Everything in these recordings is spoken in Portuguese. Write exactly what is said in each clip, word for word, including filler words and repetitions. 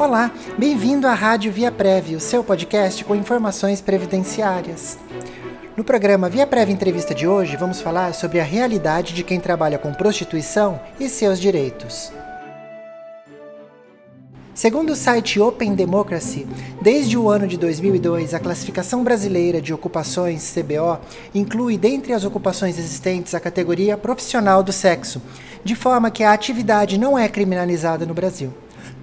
Olá, bem-vindo à Rádio Via Prévia, o seu podcast com informações previdenciárias. No programa Via Prévia Entrevista de hoje, vamos falar sobre a realidade de quem trabalha com prostituição e seus direitos. Segundo o site Open Democracy, desde o ano de dois mil e dois, a Classificação Brasileira de Ocupações, C B O, inclui dentre as ocupações existentes a categoria profissional do sexo, de forma que a atividade não é criminalizada no Brasil.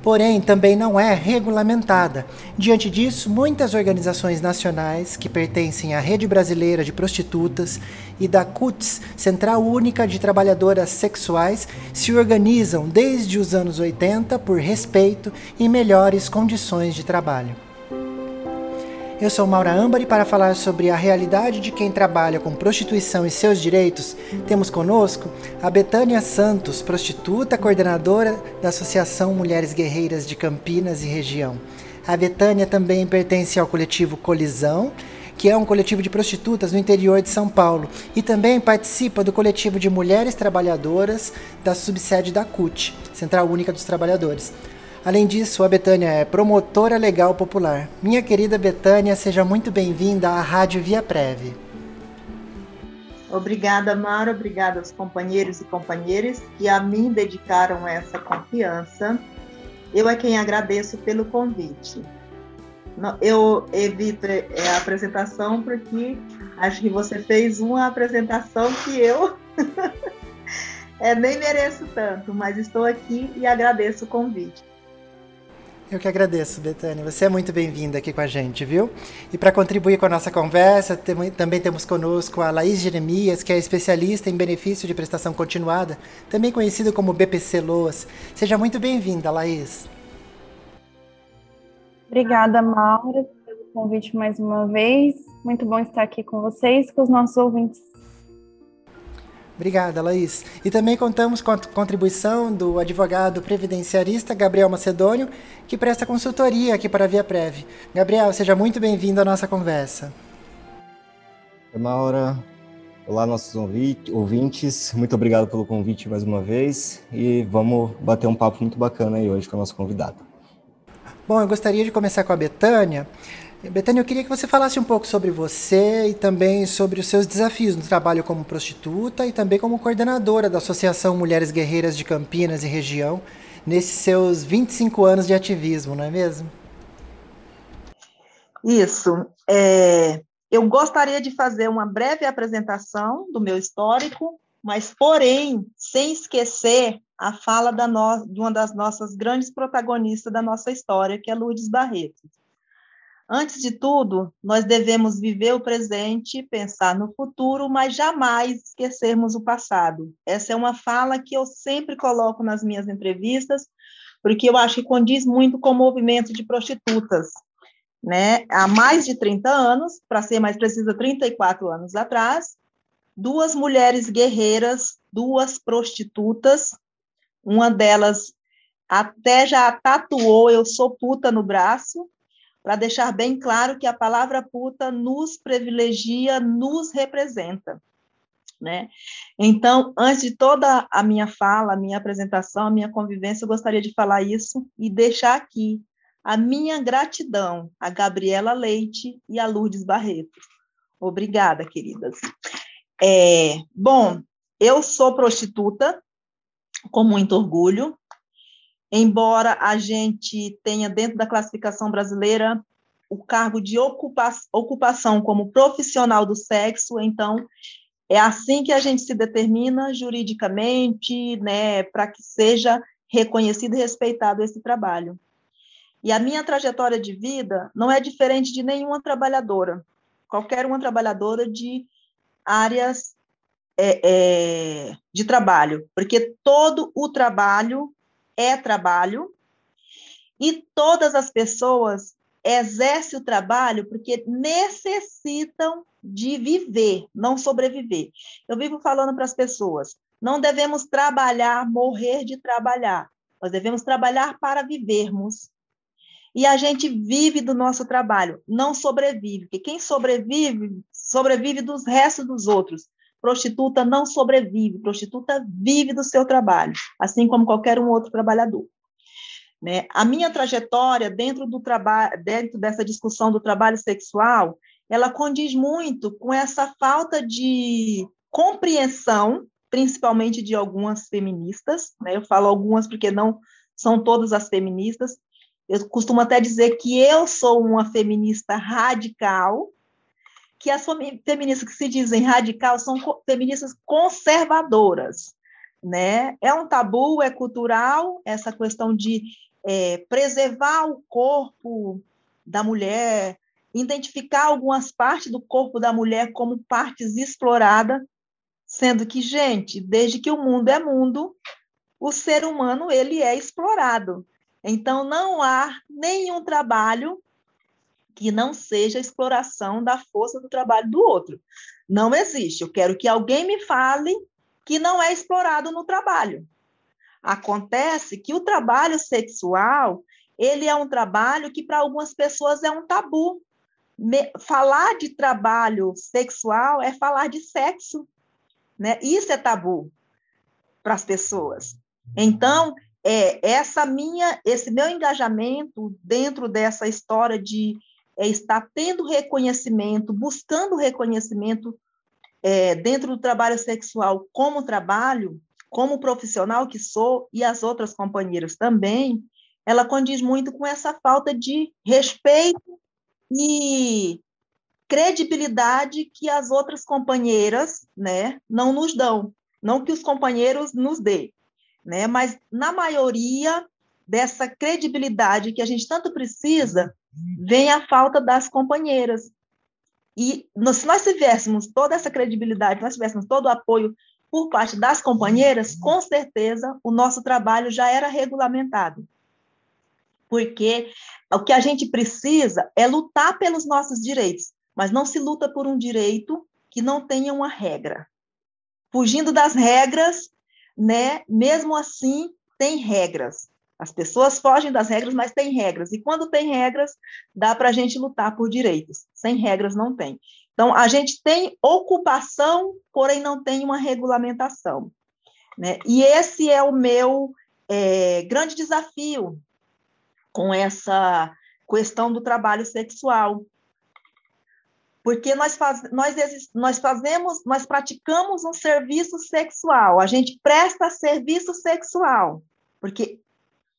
Porém, também não é regulamentada. Diante disso, muitas organizações nacionais que pertencem à Rede Brasileira de Prostitutas e da C U T S, Central Única de Trabalhadoras Sexuais, se organizam desde os anos oitenta por respeito e melhores condições de trabalho. Eu sou Maura Âmbari e para falar sobre a realidade de quem trabalha com prostituição e seus direitos, temos conosco a Betânia Santos, prostituta coordenadora da Associação Mulheres Guerreiras de Campinas e região. A Betânia também pertence ao coletivo Colisão, que é um coletivo de prostitutas no interior de São Paulo, e também participa do coletivo de mulheres trabalhadoras da subsede da C U T, Central Única dos Trabalhadores. Além disso, a Betânia é promotora legal popular. Minha querida Betânia, seja muito bem-vinda à Rádio Via Prévia. Obrigada, Mara. Obrigada aos companheiros e companheiras que a mim dedicaram essa confiança. Eu é quem agradeço pelo convite. Eu evito a apresentação porque acho que você fez uma apresentação que eu é, nem mereço tanto, mas estou aqui e agradeço o convite. Eu que agradeço, Betânia. Você é muito bem-vinda aqui com a gente, viu? E para contribuir com a nossa conversa, tem, também temos conosco a Laís Jeremias, que é especialista em benefício de prestação continuada, também conhecido como B P C Loas. Seja muito bem-vinda, Laís. Obrigada, Maura, pelo convite mais uma vez. Muito bom estar aqui com vocês, com os nossos ouvintes. Obrigada, Laís. E também contamos com a contribuição do advogado previdenciarista Gabriel Macedônio, que presta consultoria aqui para a Via Prev. Gabriel, seja muito bem-vindo à nossa conversa. Oi, Maura. Olá, nossos ouvintes. Muito obrigado pelo convite mais uma vez e vamos bater um papo muito bacana aí hoje com a nossa convidada. Bom, eu gostaria de começar com a Betânia. Betânia, eu queria que você falasse um pouco sobre você e também sobre os seus desafios no trabalho como prostituta e também como coordenadora da Associação Mulheres Guerreiras de Campinas e região, nesses seus vinte e cinco anos de ativismo, não é mesmo? Isso. É, eu gostaria de fazer uma breve apresentação do meu histórico, mas, porém, sem esquecer a fala da no... de uma das nossas grandes protagonistas da nossa história, que é Lourdes Barretos. Antes de tudo, nós devemos viver o presente, pensar no futuro, mas jamais esquecermos o passado. Essa é uma fala que eu sempre coloco nas minhas entrevistas, porque eu acho que condiz muito com o movimento de prostitutas, né? Há mais de trinta anos, para ser mais precisa, trinta e quatro anos atrás, duas mulheres guerreiras, duas prostitutas, uma delas até já tatuou "eu sou puta" no braço, para deixar bem claro que a palavra puta nos privilegia, nos representa, né? Então, antes de toda a minha fala, a minha apresentação, a minha convivência, eu gostaria de falar isso e deixar aqui a minha gratidão a Gabriela Leite e a Lourdes Barretos. Obrigada, queridas. É, bom, eu sou prostituta, com muito orgulho, embora a gente tenha dentro da classificação brasileira o cargo de ocupa- ocupação como profissional do sexo, então é assim que a gente se determina juridicamente, né, para que seja reconhecido e respeitado esse trabalho. E a minha trajetória de vida não é diferente de nenhuma trabalhadora, qualquer uma trabalhadora de áreas é, é, de trabalho, porque todo o trabalho é trabalho, e todas as pessoas exercem o trabalho porque necessitam de viver, não sobreviver. Eu vivo falando para as pessoas, não devemos trabalhar, morrer de trabalhar, nós devemos trabalhar para vivermos. E a gente vive do nosso trabalho, não sobrevive, porque quem sobrevive, sobrevive dos restos dos outros. Prostituta não sobrevive, prostituta vive do seu trabalho, assim como qualquer um outro trabalhador. Né? A minha trajetória dentro, do trabalho, dentro dessa discussão do trabalho sexual, ela condiz muito com essa falta de compreensão, principalmente de algumas feministas, né? Eu falo algumas porque não são todas as feministas. Eu costumo até dizer que eu sou uma feminista radical, que as feministas que se dizem radical são feministas conservadoras, né? É um tabu, é cultural, essa questão de é, preservar o corpo da mulher, identificar algumas partes do corpo da mulher como partes exploradas, sendo que, gente, desde que o mundo é mundo, o ser humano ele é explorado. Então, não há nenhum trabalho que não seja exploração da força do trabalho do outro. Não existe. Eu quero que alguém me fale que não é explorado no trabalho. Acontece que o trabalho sexual, ele é um trabalho que, para algumas pessoas, é um tabu. Me, falar de trabalho sexual é falar de sexo, né? Isso é tabu para as pessoas. Então, é, essa minha, esse meu engajamento dentro dessa história de é, estar tendo reconhecimento, buscando reconhecimento é, dentro do trabalho sexual como trabalho, como profissional que sou, e as outras companheiras também, ela condiz muito com essa falta de respeito e credibilidade que as outras companheiras, né, não nos dão, não que os companheiros nos dê, né, mas na maioria dessa credibilidade que a gente tanto precisa, vem a falta das companheiras. E nós, se nós tivéssemos toda essa credibilidade, se nós tivéssemos todo o apoio por parte das companheiras, com certeza o nosso trabalho já era regulamentado. Porque o que a gente precisa é lutar pelos nossos direitos, mas não se luta por um direito que não tenha uma regra. Fugindo das regras, né? Mesmo assim, tem regras. As pessoas fogem das regras, mas tem regras. E quando tem regras, dá para a gente lutar por direitos. Sem regras, não tem. Então, a gente tem ocupação, porém não tem uma regulamentação, né? E esse é o meu é, grande desafio com essa questão do trabalho sexual. Porque nós, faz, nós, nós fazemos, nós praticamos um serviço sexual, a gente presta serviço sexual, porque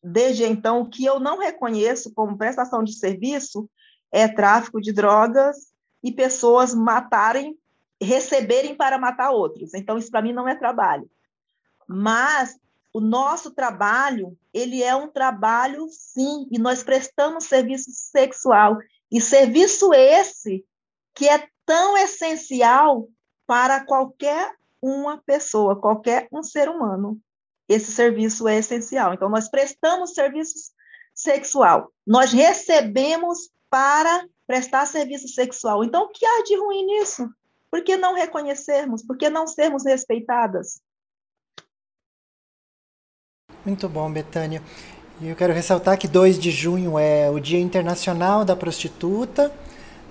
desde então o que eu não reconheço como prestação de serviço é tráfico de drogas e pessoas matarem, receberem para matar outros. Então isso para mim não é trabalho. Mas o nosso trabalho, ele é um trabalho, sim, e nós prestamos serviço sexual, e serviço esse que é tão essencial para qualquer uma pessoa, qualquer um ser humano. Esse serviço é essencial. Então, nós prestamos serviço sexual, nós recebemos para prestar serviço sexual. Então, o que há de ruim nisso? Por que não reconhecermos? Por que não sermos respeitadas? Muito bom, Betânia. E eu quero ressaltar que dois de junho é o Dia Internacional da Prostituta,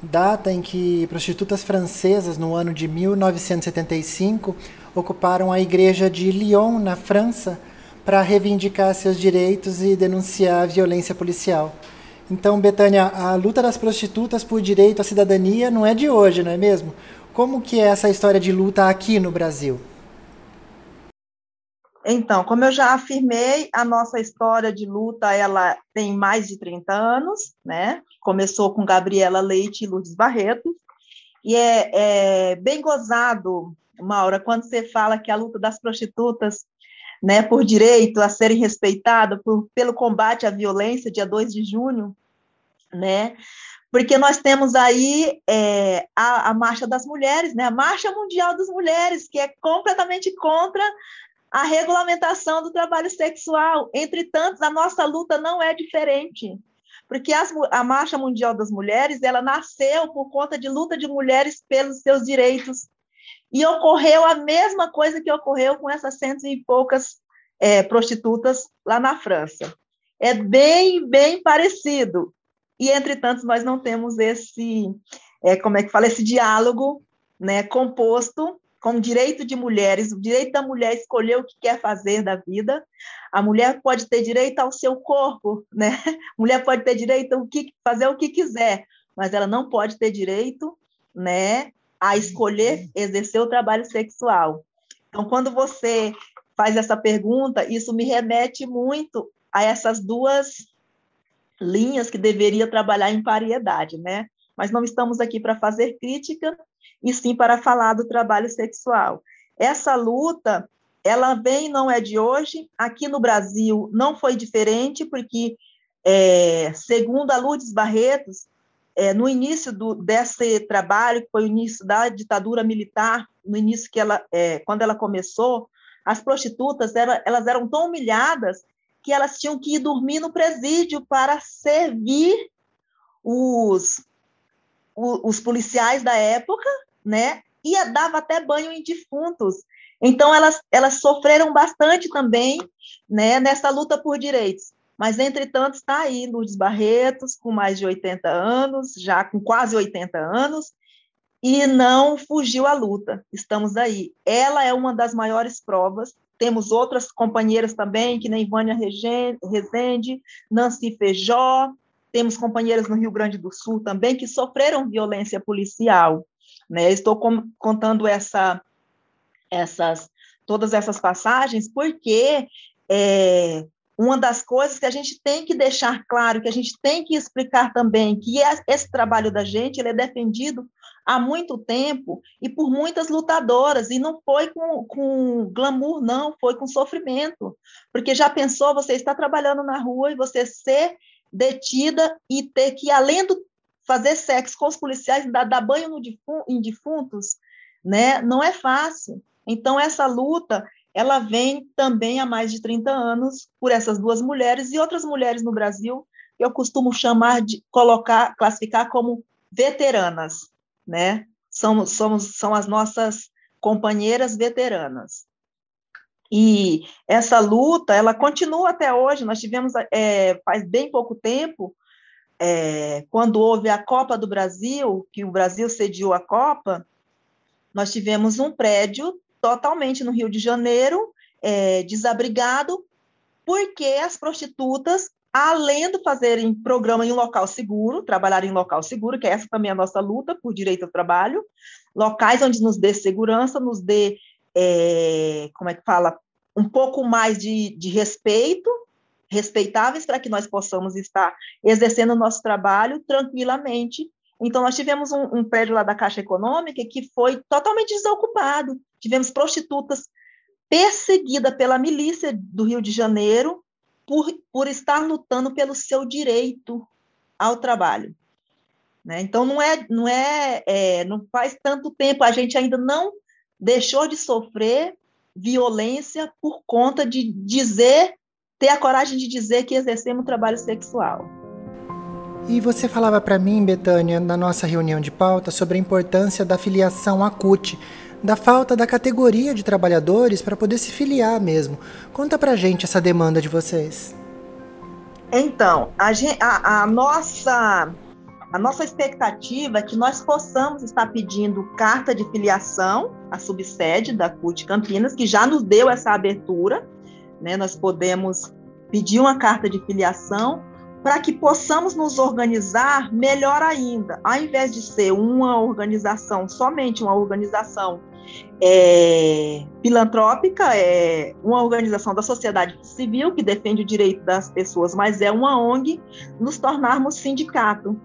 data em que prostitutas francesas, no ano de mil novecentos e setenta e cinco, ocuparam a igreja de Lyon, na França, para reivindicar seus direitos e denunciar a violência policial. Então, Betânia, a luta das prostitutas por direito à cidadania não é de hoje, não é mesmo? Como que é essa história de luta aqui no Brasil? Então, como eu já afirmei, a nossa história de luta ela tem mais de trinta anos, né? Começou com Gabriela Leite e Lourdes Barretos, e é, é bem gozado, Maura, quando você fala que a luta das prostitutas, né, por direito a serem respeitadas por, pelo combate à violência, dia dois de junho, né? Porque nós temos aí é, a, a Marcha das Mulheres, né? A Marcha Mundial das Mulheres, que é completamente contra a regulamentação do trabalho sexual. Entretanto, a nossa luta não é diferente, porque as, a Marcha Mundial das Mulheres, ela nasceu por conta de luta de mulheres pelos seus direitos, e ocorreu a mesma coisa que ocorreu com essas cento e poucas é, prostitutas lá na França. É bem, bem parecido, e, entretanto, nós não temos esse, é, como é que fala, esse diálogo, né, composto com o direito de mulheres, o direito da mulher escolher o que quer fazer da vida. A mulher pode ter direito ao seu corpo, né? A mulher pode ter direito a fazer o que quiser, mas ela não pode ter direito, né, a escolher exercer o trabalho sexual. Então, quando você faz essa pergunta, isso me remete muito a essas duas linhas que deveria trabalhar em paridade, né? Mas não estamos aqui para fazer crítica, e sim para falar do trabalho sexual. Essa luta, ela vem, não é de hoje, aqui no Brasil não foi diferente, porque, é, segundo a Lourdes Barretos, é, no início do, desse trabalho, que foi o início da ditadura militar, no início que ela, é, quando ela começou, as prostitutas, era, elas eram tão humilhadas que elas tinham que ir dormir no presídio para servir os... os policiais da época, né, e dava até banho em defuntos. Então, elas, elas sofreram bastante também, né, nessa luta por direitos. Mas, entretanto, está aí Lourdes Barretos, com mais de oitenta anos, já com quase oitenta anos, e não fugiu à luta. Estamos aí. Ela é uma das maiores provas. Temos outras companheiras também, que nem Ivânia Rezende, Nancy Feijó. Temos companheiras no Rio Grande do Sul também que sofreram violência policial, né? Estou com, contando essa, essas, todas essas passagens porque é, uma das coisas que a gente tem que deixar claro, que a gente tem que explicar também, que é, esse trabalho da gente ele é defendido há muito tempo e por muitas lutadoras, e não foi com, com glamour, não, foi com sofrimento, porque já pensou, você está trabalhando na rua e você ser detida e ter que, além de fazer sexo com os policiais, dar, dar banho no difun, em defuntos, né? Não é fácil. Então, essa luta, ela vem também há mais de trinta anos por essas duas mulheres e outras mulheres no Brasil, que eu costumo chamar de, colocar, classificar como veteranas, né? Somos, somos, são as nossas companheiras veteranas. E essa luta, ela continua até hoje. Nós tivemos, é, faz bem pouco tempo, é, quando houve a Copa do Brasil, que o Brasil sediou a Copa, nós tivemos um prédio totalmente no Rio de Janeiro, é, desabrigado, porque as prostitutas, além de fazerem programa em local seguro, trabalhar em local seguro, que essa também é a nossa luta por direito ao trabalho, locais onde nos dê segurança, nos dê... É, como é que fala, um pouco mais de, de respeito, respeitáveis, para que nós possamos estar exercendo o nosso trabalho tranquilamente. Então, nós tivemos um, um prédio lá da Caixa Econômica que foi totalmente desocupado. Tivemos prostitutas perseguidas pela milícia do Rio de Janeiro por, por estar lutando pelo seu direito ao trabalho. Né? Então, não, é, não, é, é, não faz tanto tempo, a gente ainda não deixou de sofrer violência por conta de dizer, ter a coragem de dizer que exercemos trabalho sexual. E você falava para mim, Betânia, na nossa reunião de pauta, sobre a importância da filiação à C U T, da falta da categoria de trabalhadores para poder se filiar mesmo. Conta para a gente essa demanda de vocês. Então, a, gente, a, a nossa... A nossa expectativa é que nós possamos estar pedindo carta de filiação, a subsede da C U T Campinas, que já nos deu essa abertura, né? Nós podemos pedir uma carta de filiação para que possamos nos organizar melhor ainda, ao invés de ser uma organização, somente uma organização é, filantrópica, é, uma organização da sociedade civil que defende o direito das pessoas, mas é uma O N G, nos tornarmos sindicato.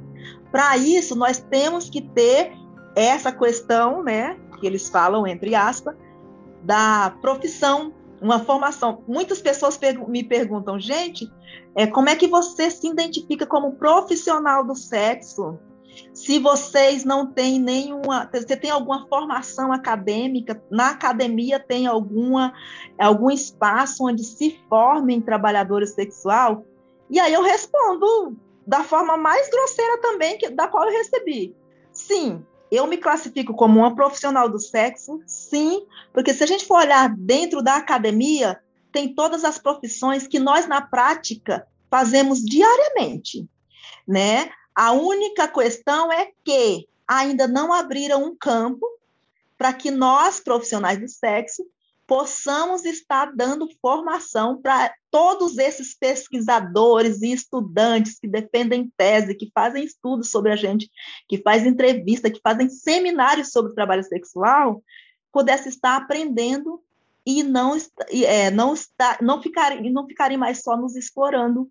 Para isso, nós temos que ter essa questão, né, que eles falam, entre aspas, da profissão, uma formação. Muitas pessoas pergu- me perguntam, gente, é, como é que você se identifica como profissional do sexo se vocês não têm nenhuma... Você tem alguma formação acadêmica? Na academia tem alguma, algum espaço onde se formem trabalhadores sexuais? E aí eu respondo... da forma mais grosseira também, que, da qual eu recebi. Sim, eu me classifico como uma profissional do sexo, sim, porque se a gente for olhar dentro da academia, tem todas as profissões que nós, na prática, fazemos diariamente, né? A única questão é que ainda não abriram um campo para que nós, profissionais do sexo, possamos estar dando formação para todos esses pesquisadores e estudantes que defendem tese, que fazem estudos sobre a gente, que fazem entrevista, que fazem seminários sobre trabalho sexual, pudesse estar aprendendo e não, é, não, está, não, ficarem, não ficarem mais só nos explorando,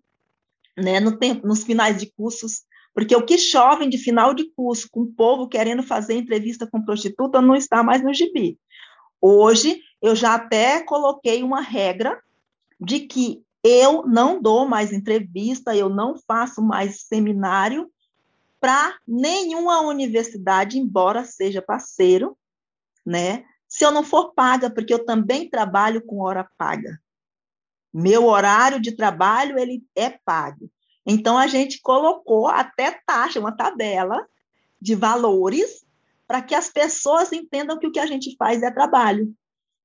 né, no tempo, nos finais de cursos, porque o que chove de final de curso com o povo querendo fazer entrevista com prostituta não está mais no gibi. Hoje, eu já até coloquei uma regra de que eu não dou mais entrevista, eu não faço mais seminário para nenhuma universidade, embora seja parceiro, né? Se eu não for paga, porque eu também trabalho com hora paga. Meu horário de trabalho, ele é pago. Então, a gente colocou até taxa, uma tabela de valores para que as pessoas entendam que o que a gente faz é trabalho.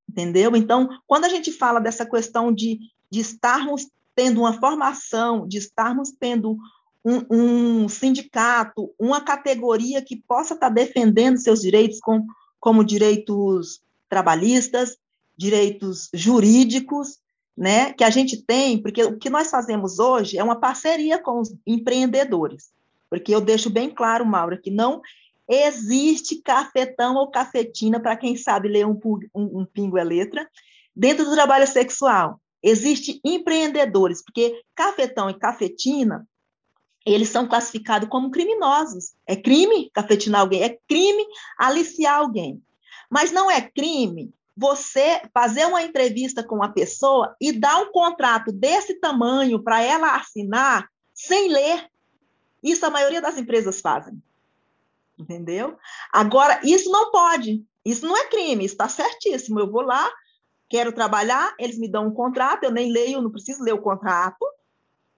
Entendeu? Então, quando a gente fala dessa questão de, de estarmos tendo uma formação, de estarmos tendo um, um sindicato, uma categoria que possa estar defendendo seus direitos com, como direitos trabalhistas, direitos jurídicos, né, que a gente tem, porque o que nós fazemos hoje é uma parceria com os empreendedores, porque eu deixo bem claro, Maura, que não existe cafetão ou cafetina para quem sabe ler um, um, um pingo é letra dentro do trabalho sexual. Existe empreendedores, porque cafetão e cafetina eles são classificados como criminosos. É crime cafetinar alguém, é crime aliciar alguém, mas não é crime você fazer uma entrevista com uma pessoa e dar um contrato desse tamanho para ela assinar sem ler. Isso a maioria das empresas fazem. Entendeu? Agora, isso não pode, isso não é crime, isso está certíssimo. Eu vou lá, quero trabalhar, eles me dão um contrato, eu nem leio, não preciso ler o contrato,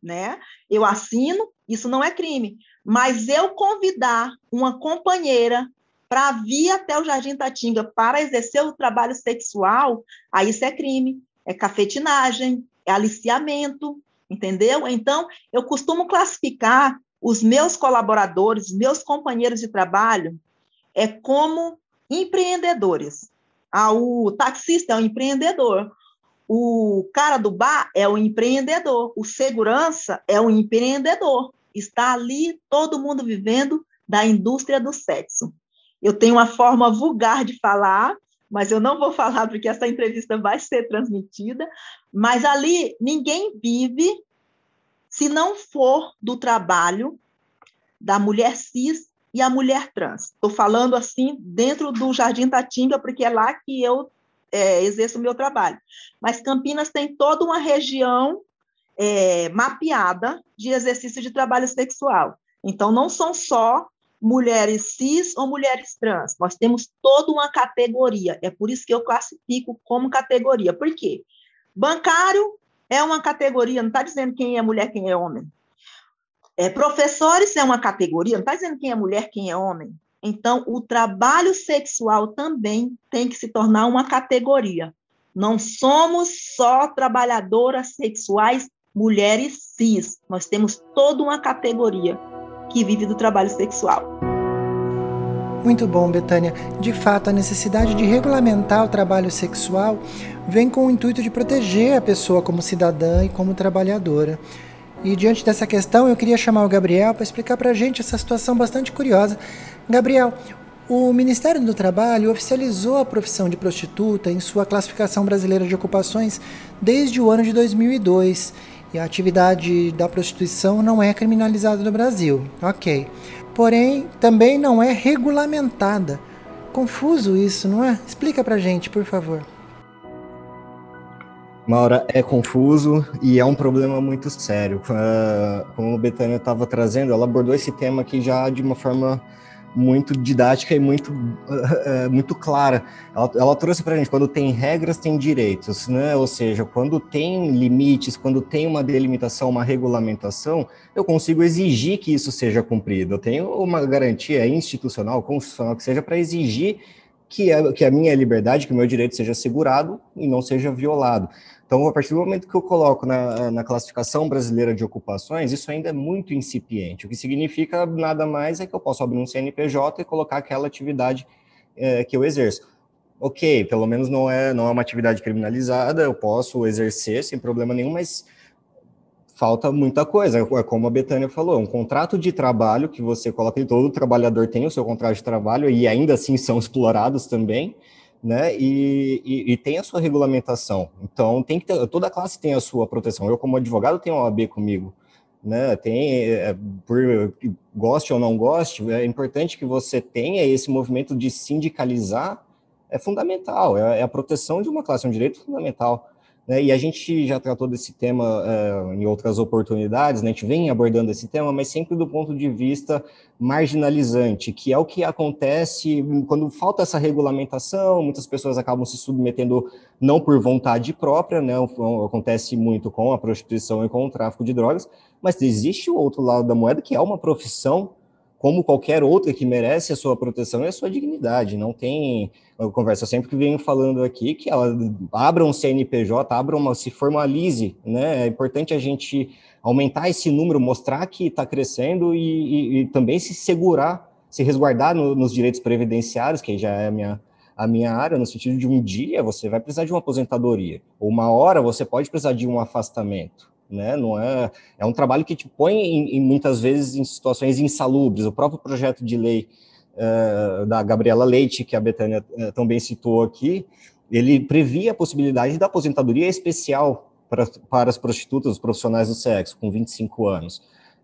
né? Eu assino, isso não é crime. Mas eu convidar uma companheira para vir até o Jardim Itatinga para exercer o trabalho sexual, aí isso é crime, é cafetinagem, é aliciamento, entendeu? Então, eu costumo classificar os meus colaboradores, meus companheiros de trabalho, é como empreendedores. Ah, o taxista é um empreendedor, o cara do bar é um empreendedor, o segurança é um empreendedor. Está ali todo mundo vivendo da indústria do sexo. Eu tenho uma forma vulgar de falar, mas eu não vou falar porque essa entrevista vai ser transmitida, mas ali ninguém vive se não for do trabalho da mulher cis e a mulher trans. Estou falando assim dentro do Jardim Itatinga, porque é lá que eu é, exerço o meu trabalho. Mas Campinas tem toda uma região é, mapeada de exercício de trabalho sexual. Então, não são só mulheres cis ou mulheres trans. Nós temos toda uma categoria. É por isso que eu classifico como categoria. Por quê? Bancário é uma categoria, não está dizendo quem é mulher, quem é homem. É, professores é uma categoria, não está dizendo quem é mulher, quem é homem. Então, o trabalho sexual também tem que se tornar uma categoria. Não somos só trabalhadoras sexuais, mulheres cis. Nós temos toda uma categoria que vive do trabalho sexual. Muito bom, Betânia. De fato, a necessidade de regulamentar o trabalho sexual vem com o intuito de proteger a pessoa como cidadã e como trabalhadora. E diante dessa questão, eu queria chamar o Gabriel para explicar para a gente essa situação bastante curiosa. Gabriel, o Ministério do Trabalho oficializou a profissão de prostituta em sua Classificação Brasileira de Ocupações desde o ano de dois mil e dois. E a atividade da prostituição não é criminalizada no Brasil. Ok. Porém, também não é regulamentada. Confuso isso, não é? Explica pra gente, por favor. Maura, é confuso e é um problema muito sério. Como a Betânia estava trazendo, ela abordou esse tema aqui já de uma forma muito didática e muito, muito clara. Ela, ela trouxe pra gente, quando tem regras, tem direitos, né? Ou seja, quando tem limites, quando tem uma delimitação, uma regulamentação, eu consigo exigir que isso seja cumprido. Eu tenho uma garantia institucional, constitucional, que seja para exigir que a, que a minha liberdade, que o meu direito seja assegurado e não seja violado. Então, a partir do momento que eu coloco na, na Classificação Brasileira de Ocupações, isso ainda é muito incipiente. O que significa nada mais é que eu posso abrir um C N P J e colocar aquela atividade é, que eu exerço. ok, pelo menos não é, não é uma atividade criminalizada, eu posso exercer sem problema nenhum, mas falta muita coisa. É como a Betânia falou, é um contrato de trabalho que você coloca, e todo trabalhador tem o seu contrato de trabalho, e ainda assim são explorados também, né, e, e, e tem a sua regulamentação. Então, tem que ter, toda a classe tem a sua proteção. Eu, como advogado, tenho a O A B comigo, né, tem, é, por, goste ou não goste, é importante que você tenha esse movimento de sindicalizar, é fundamental, é, é a proteção de uma classe, é um direito fundamental, né, e a gente já tratou desse tema é, em outras oportunidades, né, a gente vem abordando esse tema, mas sempre do ponto de vista marginalizante, que é o que acontece quando falta essa regulamentação, muitas pessoas acabam se submetendo não por vontade própria, né, acontece muito com a prostituição e com o tráfico de drogas, mas existe o outro lado da moeda, que é uma profissão como qualquer outra que merece a sua proteção e a sua dignidade. Não tem... Eu converso sempre que venho falando aqui que ela abra um C N P J, abra uma, se formalize, né? É importante a gente aumentar esse número, mostrar que está crescendo e, e, e também se segurar, se resguardar no, nos direitos previdenciários, que já é a minha... a minha área, no sentido de um dia você vai precisar de uma aposentadoria, ou uma hora você pode precisar de um afastamento, né, não é, é um trabalho que te põe, em, em muitas vezes, em situações insalubres. O próprio projeto de lei uh, da Gabriela Leite, que a Betânia uh, também citou aqui, ele previa a possibilidade da aposentadoria especial para, para as prostitutas, os profissionais do sexo, com vinte e cinco anos.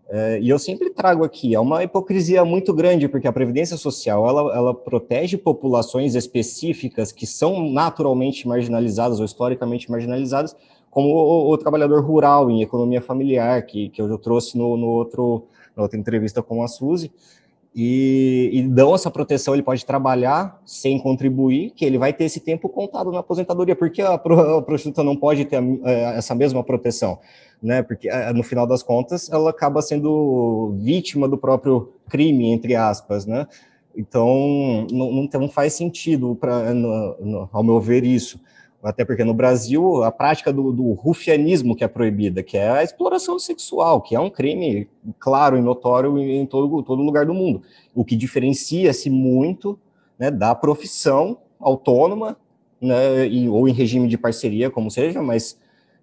É, e eu sempre trago aqui, é uma hipocrisia muito grande, porque a Previdência Social, ela, ela protege populações específicas que são naturalmente marginalizadas ou historicamente marginalizadas, como o, o, o trabalhador rural em economia familiar, que, que eu trouxe no, no outro, na outra entrevista com a Suzy, e, e dão essa proteção, ele pode trabalhar sem contribuir, que ele vai ter esse tempo contado na aposentadoria. Por que a, a prostituta não pode ter a, essa mesma proteção? Né, porque, no final das contas, ela acaba sendo vítima do próprio crime, entre aspas, né? Então, não, não faz sentido, pra, no, no, ao meu ver, isso. Até porque no Brasil, a prática do, do rufianismo que é proibida, que é a exploração sexual, que é um crime claro e notório em todo, todo lugar do mundo. O que diferencia-se muito, né, da profissão autônoma, né, e, ou em regime de parceria, como seja, mas...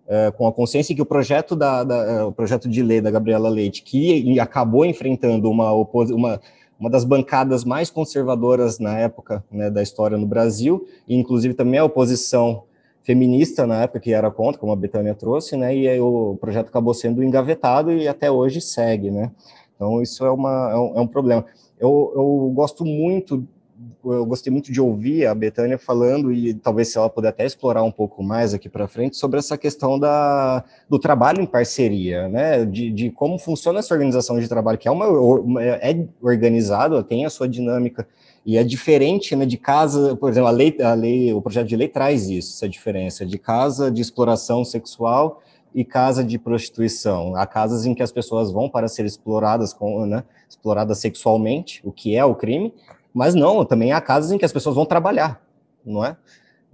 É, com a consciência que o projeto, da, da, o projeto de lei da Gabriela Leite, que acabou enfrentando uma, uma, uma das bancadas mais conservadoras na época, né, da história no Brasil, e inclusive também a oposição feminista na época, que era contra, como a Betânia trouxe, né, e aí o projeto acabou sendo engavetado e até hoje segue, né? Então isso é, uma, é, um, é um problema. Eu, eu gosto muito... Eu gostei muito de ouvir a Betânia falando, e talvez se ela puder até explorar um pouco mais aqui para frente, sobre essa questão da, do trabalho em parceria, né? De, de como funciona essa organização de trabalho, que é, uma, é organizado, tem a sua dinâmica, e é diferente, né, de casa, por exemplo, a lei, a lei, o projeto de lei traz isso, essa diferença de casa de exploração sexual e casa de prostituição. Há casas em que as pessoas vão para ser exploradas, com, né, exploradas sexualmente, o que é o crime. Mas não, também há casos em que as pessoas vão trabalhar, não é?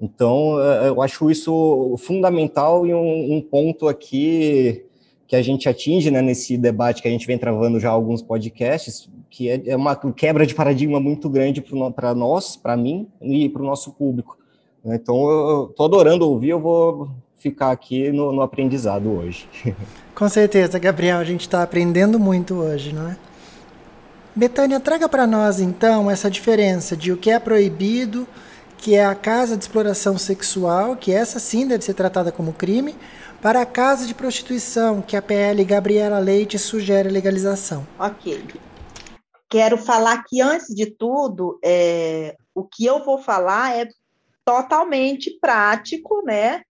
Então, eu acho isso fundamental e um, um ponto aqui que a gente atinge, né, nesse debate que a gente vem travando já alguns podcasts, que é uma quebra de paradigma muito grande para nós, para mim e para o nosso público. Então, eu estou adorando ouvir, eu vou ficar aqui no, no aprendizado hoje. Com certeza, Gabriel, a gente está aprendendo muito hoje, não é? Betânia, traga para nós, então, essa diferença de o que é proibido, que é a casa de exploração sexual, que essa sim deve ser tratada como crime, para a casa de prostituição, que a P L Gabriela Leite sugere legalização. Ok. Quero falar que, antes de tudo, é, o que eu vou falar é totalmente prático, né?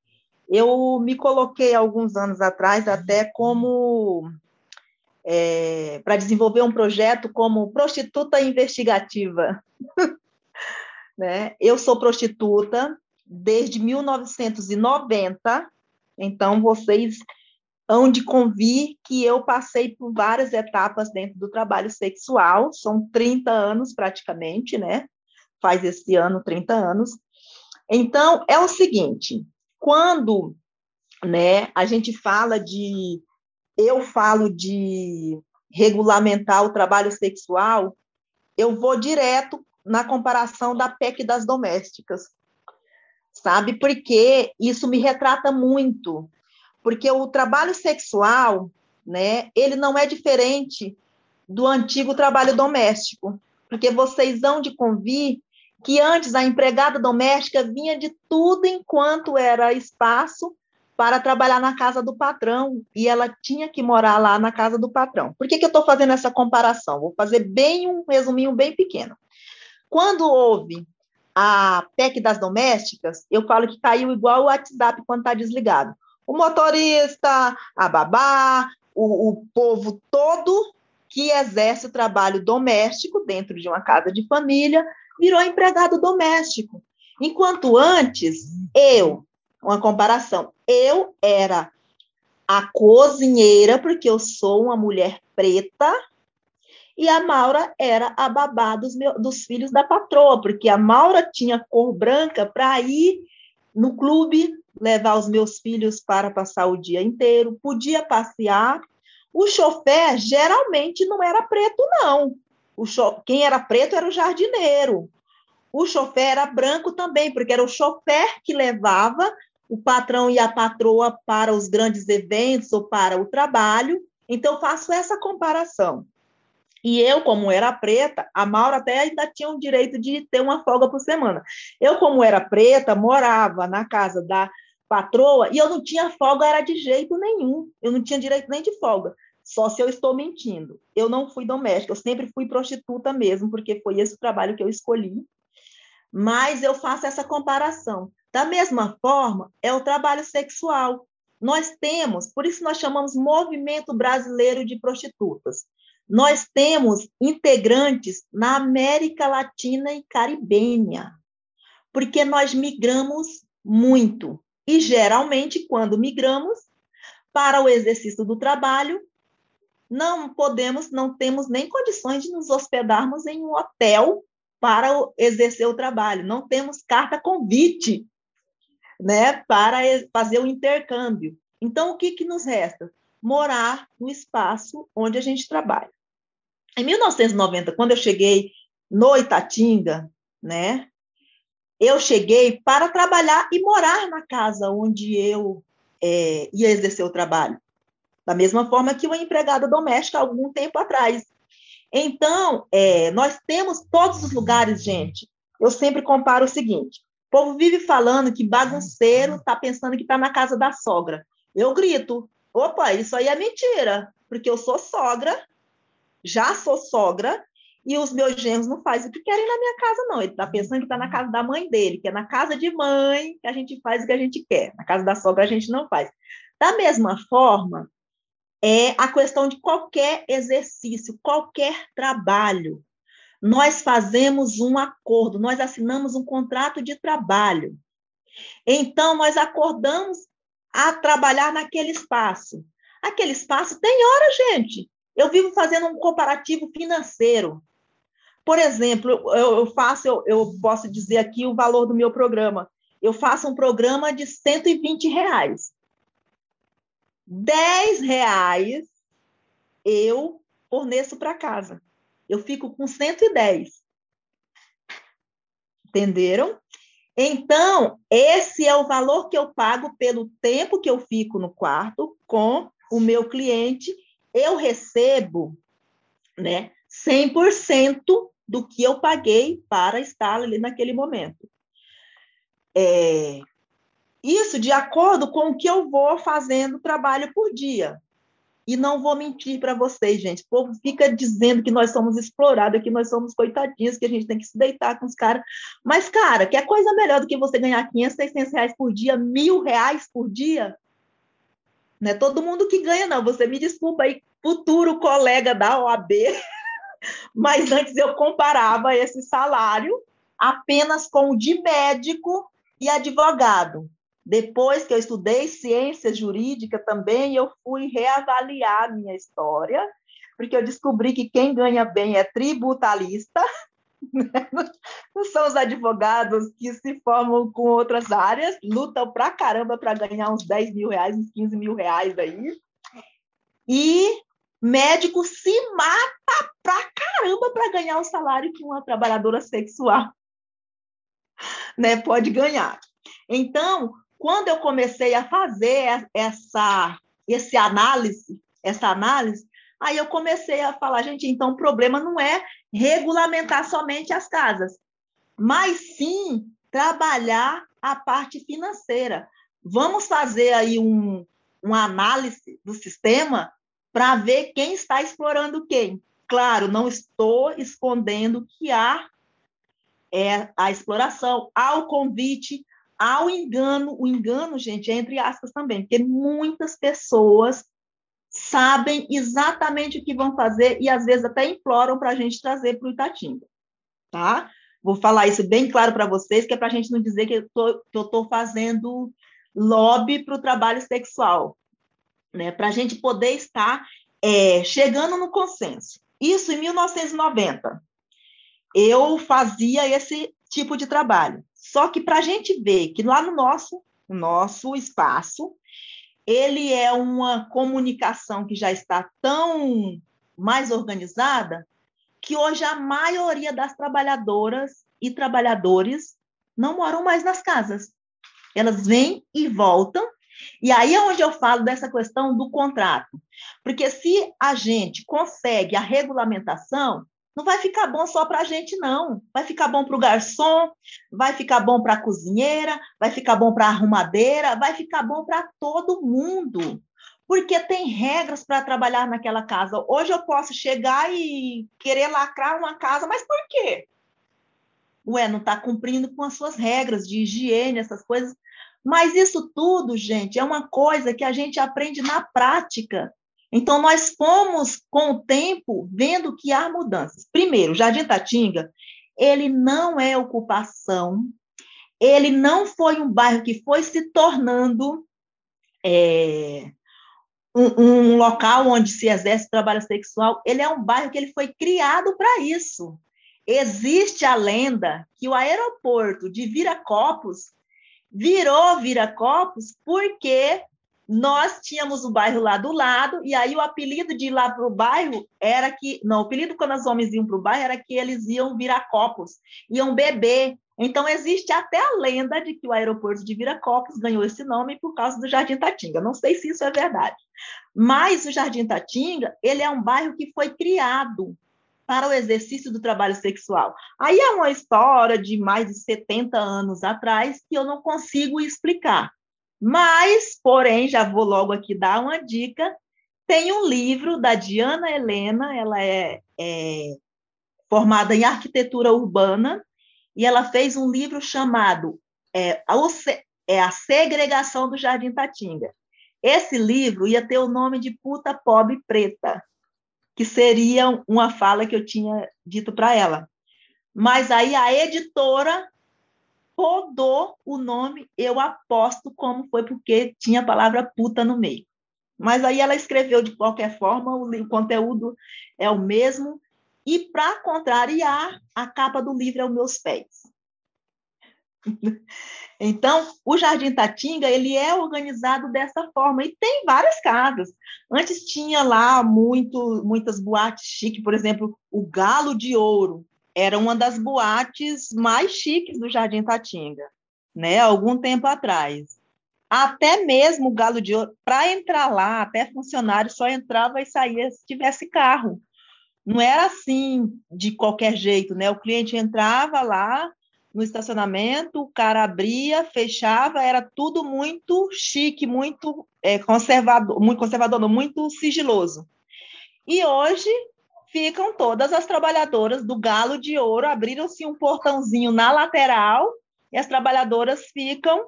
Eu me coloquei, alguns anos atrás, até como... É, para desenvolver um projeto como prostituta investigativa. Né? Eu sou prostituta desde mil novecentos e noventa, então vocês hão de convir que eu passei por várias etapas dentro do trabalho sexual, são trinta anos praticamente, né? Faz esse ano trinta anos. Então, é o seguinte, quando, né, a gente fala de... eu falo de regulamentar o trabalho sexual, eu vou direto na comparação da P E C das domésticas, sabe? Porque isso me retrata muito. Porque o trabalho sexual, né, ele não é diferente do antigo trabalho doméstico. Porque vocês hão de convir que antes a empregada doméstica vinha de tudo enquanto era espaço para trabalhar na casa do patrão, e ela tinha que morar lá na casa do patrão. Por que que eu estou fazendo essa comparação? Vou fazer bem um resuminho bem pequeno. Quando houve a P E C das domésticas, eu falo que caiu igual o WhatsApp quando está desligado. O motorista, a babá, o, o povo todo que exerce o trabalho doméstico dentro de uma casa de família virou empregado doméstico. Enquanto antes, eu... Uma comparação, eu era a cozinheira, porque eu sou uma mulher preta, e a Maura era a babá dos, meus, dos filhos da patroa, porque a Maura tinha cor branca para ir no clube, levar os meus filhos para passar o dia inteiro, podia passear. O chofer geralmente não era preto, não. O cho... Quem era preto era o jardineiro. O chofer era branco também, porque era o chofer que levava o patrão e a patroa para os grandes eventos ou para o trabalho. Então, faço essa comparação. E eu, como era preta, a Maura até ainda tinha o direito de ter uma folga por semana. Eu, como era preta, morava na casa da patroa e eu não tinha folga, era de jeito nenhum. Eu não tinha direito nem de folga, só se eu estou mentindo. Eu não fui doméstica, eu sempre fui prostituta mesmo, porque foi esse o trabalho que eu escolhi. Mas eu faço essa comparação. Da mesma forma, é o trabalho sexual. Nós temos, por isso nós chamamos Movimento Brasileiro de Prostitutas, nós temos integrantes na América Latina e Caribenha, porque nós migramos muito. E, geralmente, quando migramos para o exercício do trabalho, não podemos, não temos nem condições de nos hospedarmos em um hotel para exercer o trabalho, não temos carta convite, né, para fazer o intercâmbio. Então, o que, que nos resta? Morar no espaço onde a gente trabalha. Em mil novecentos e noventa, quando eu cheguei no Itatinga, né, eu cheguei para trabalhar e morar na casa onde eu é, ia exercer o trabalho, da mesma forma que uma empregada doméstica algum tempo atrás. Então, é, nós temos todos os lugares, gente. Eu sempre comparo o seguinte: o povo vive falando que bagunceiro está pensando que está na casa da sogra. Eu grito, opa, isso aí é mentira, porque eu sou sogra, já sou sogra, e os meus genros não fazem o que querem na minha casa, não. Ele está pensando que está na casa da mãe dele, que é na casa de mãe que a gente faz o que a gente quer. Na casa da sogra a gente não faz. Da mesma forma, é a questão de qualquer exercício, qualquer trabalho. Nós fazemos um acordo, nós assinamos um contrato de trabalho. Então, nós acordamos a trabalhar naquele espaço. Aquele espaço tem hora, gente. Eu vivo fazendo um comparativo financeiro. Por exemplo, eu faço, eu, eu posso dizer aqui o valor do meu programa. Eu faço um programa de cento e vinte reais. dez reais eu forneço para casa. Eu fico com cento e dez. Entenderam? Então, esse é o valor que eu pago pelo tempo que eu fico no quarto com o meu cliente. Eu recebo, né, cem por cento do que eu paguei para estar ali naquele momento. É... Isso de acordo com o que eu vou fazendo trabalho por dia. E não vou mentir para vocês, gente. O povo fica dizendo que nós somos explorados, que nós somos coitadinhos, que a gente tem que se deitar com os caras. Mas, cara, que é coisa melhor do que você ganhar quinhentos, seiscentos reais por dia, mil reais por dia? Não é todo mundo que ganha, não. Você me desculpa aí, futuro colega da O A B, mas antes eu comparava esse salário apenas com o de médico e advogado. Depois que eu estudei ciência jurídica também, eu fui reavaliar a minha história, porque eu descobri que quem ganha bem é tributarista, né? Não são os advogados que se formam com outras áreas, lutam pra caramba para ganhar uns dez mil reais, uns quinze mil reais aí, e médico se mata pra caramba para ganhar o salário que uma trabalhadora sexual, né, pode ganhar. Então, quando eu comecei a fazer essa, esse análise, essa análise, aí eu comecei a falar, gente, então o problema não é regulamentar somente as casas, mas sim trabalhar a parte financeira. Vamos fazer aí um, uma análise do sistema para ver quem está explorando quem. Claro, não estou escondendo que há é, a exploração, há o convite, há o engano. O engano, gente, é entre aspas também, porque muitas pessoas sabem exatamente o que vão fazer e, às vezes, até imploram para a gente trazer para o Itatinga, tá? Vou falar isso bem claro para vocês, que é para a gente não dizer que eu estou fazendo lobby para o trabalho sexual, né? Para a gente poder estar é, chegando no consenso. Isso em mil novecentos e noventa. Eu fazia esse tipo de trabalho. Só que para a gente ver que lá no nosso, nosso espaço, ele é uma comunicação que já está tão mais organizada que hoje a maioria das trabalhadoras e trabalhadores não moram mais nas casas. Elas vêm e voltam. E aí é onde eu falo dessa questão do contrato. Porque se a gente consegue a regulamentação, não vai ficar bom só para a gente, não. Vai ficar bom para o garçom, vai ficar bom para a cozinheira, vai ficar bom para a arrumadeira, vai ficar bom para todo mundo. Porque tem regras para trabalhar naquela casa. Hoje eu posso chegar e querer lacrar uma casa, mas por quê? Ué, não está cumprindo com as suas regras de higiene, essas coisas. Mas isso tudo, gente, é uma coisa que a gente aprende na prática. Então, nós fomos, com o tempo, vendo que há mudanças. Primeiro, o Jardim Itatinga, ele não é ocupação, ele não foi um bairro que foi se tornando é, um, um local onde se exerce trabalho sexual, ele é um bairro que ele foi criado para isso. Existe a lenda que o aeroporto de Viracopos virou Viracopos porque nós tínhamos o bairro lá do lado, e aí o apelido de ir lá para o bairro era que... Não, o apelido quando os homens iam para o bairro era que eles iam virar copos, iam beber. Então, existe até a lenda de que o aeroporto de Viracopos ganhou esse nome por causa do Jardim Itatinga. Não sei se isso é verdade. Mas o Jardim Itatinga, ele é um bairro que foi criado para o exercício do trabalho sexual. Aí é uma história de mais de setenta anos atrás que eu não consigo explicar. Mas, porém, já vou logo aqui dar uma dica, tem um livro da Diana Helena, ela é, é formada em arquitetura urbana, e ela fez um livro chamado é, A Segregação do Jardim Itatinga. Esse livro ia ter o nome de Puta, Pobre, Preta, que seria uma fala que eu tinha dito para ela. Mas aí a editora rodou o nome, eu aposto como foi, porque tinha a palavra puta no meio. Mas aí ela escreveu de qualquer forma, o conteúdo é o mesmo, e para contrariar, a capa do livro é os meus pés. Então, o Jardim Itatinga, ele é organizado dessa forma, e tem várias casas. Antes tinha lá muito, muitas boates chiques, por exemplo, o Galo de Ouro, era uma das boates mais chiques do Jardim Itatinga, né? Algum tempo atrás. Até mesmo o Galo de Ouro, para entrar lá, até funcionário só entrava e saía se tivesse carro. Não era assim de qualquer jeito, né? O cliente entrava lá no estacionamento, o cara abria, fechava, era tudo muito chique, muito é, conservador, muito conservador, não, muito sigiloso. E hoje ficam todas as trabalhadoras do Galo de Ouro, abriram-se um portãozinho na lateral e as trabalhadoras ficam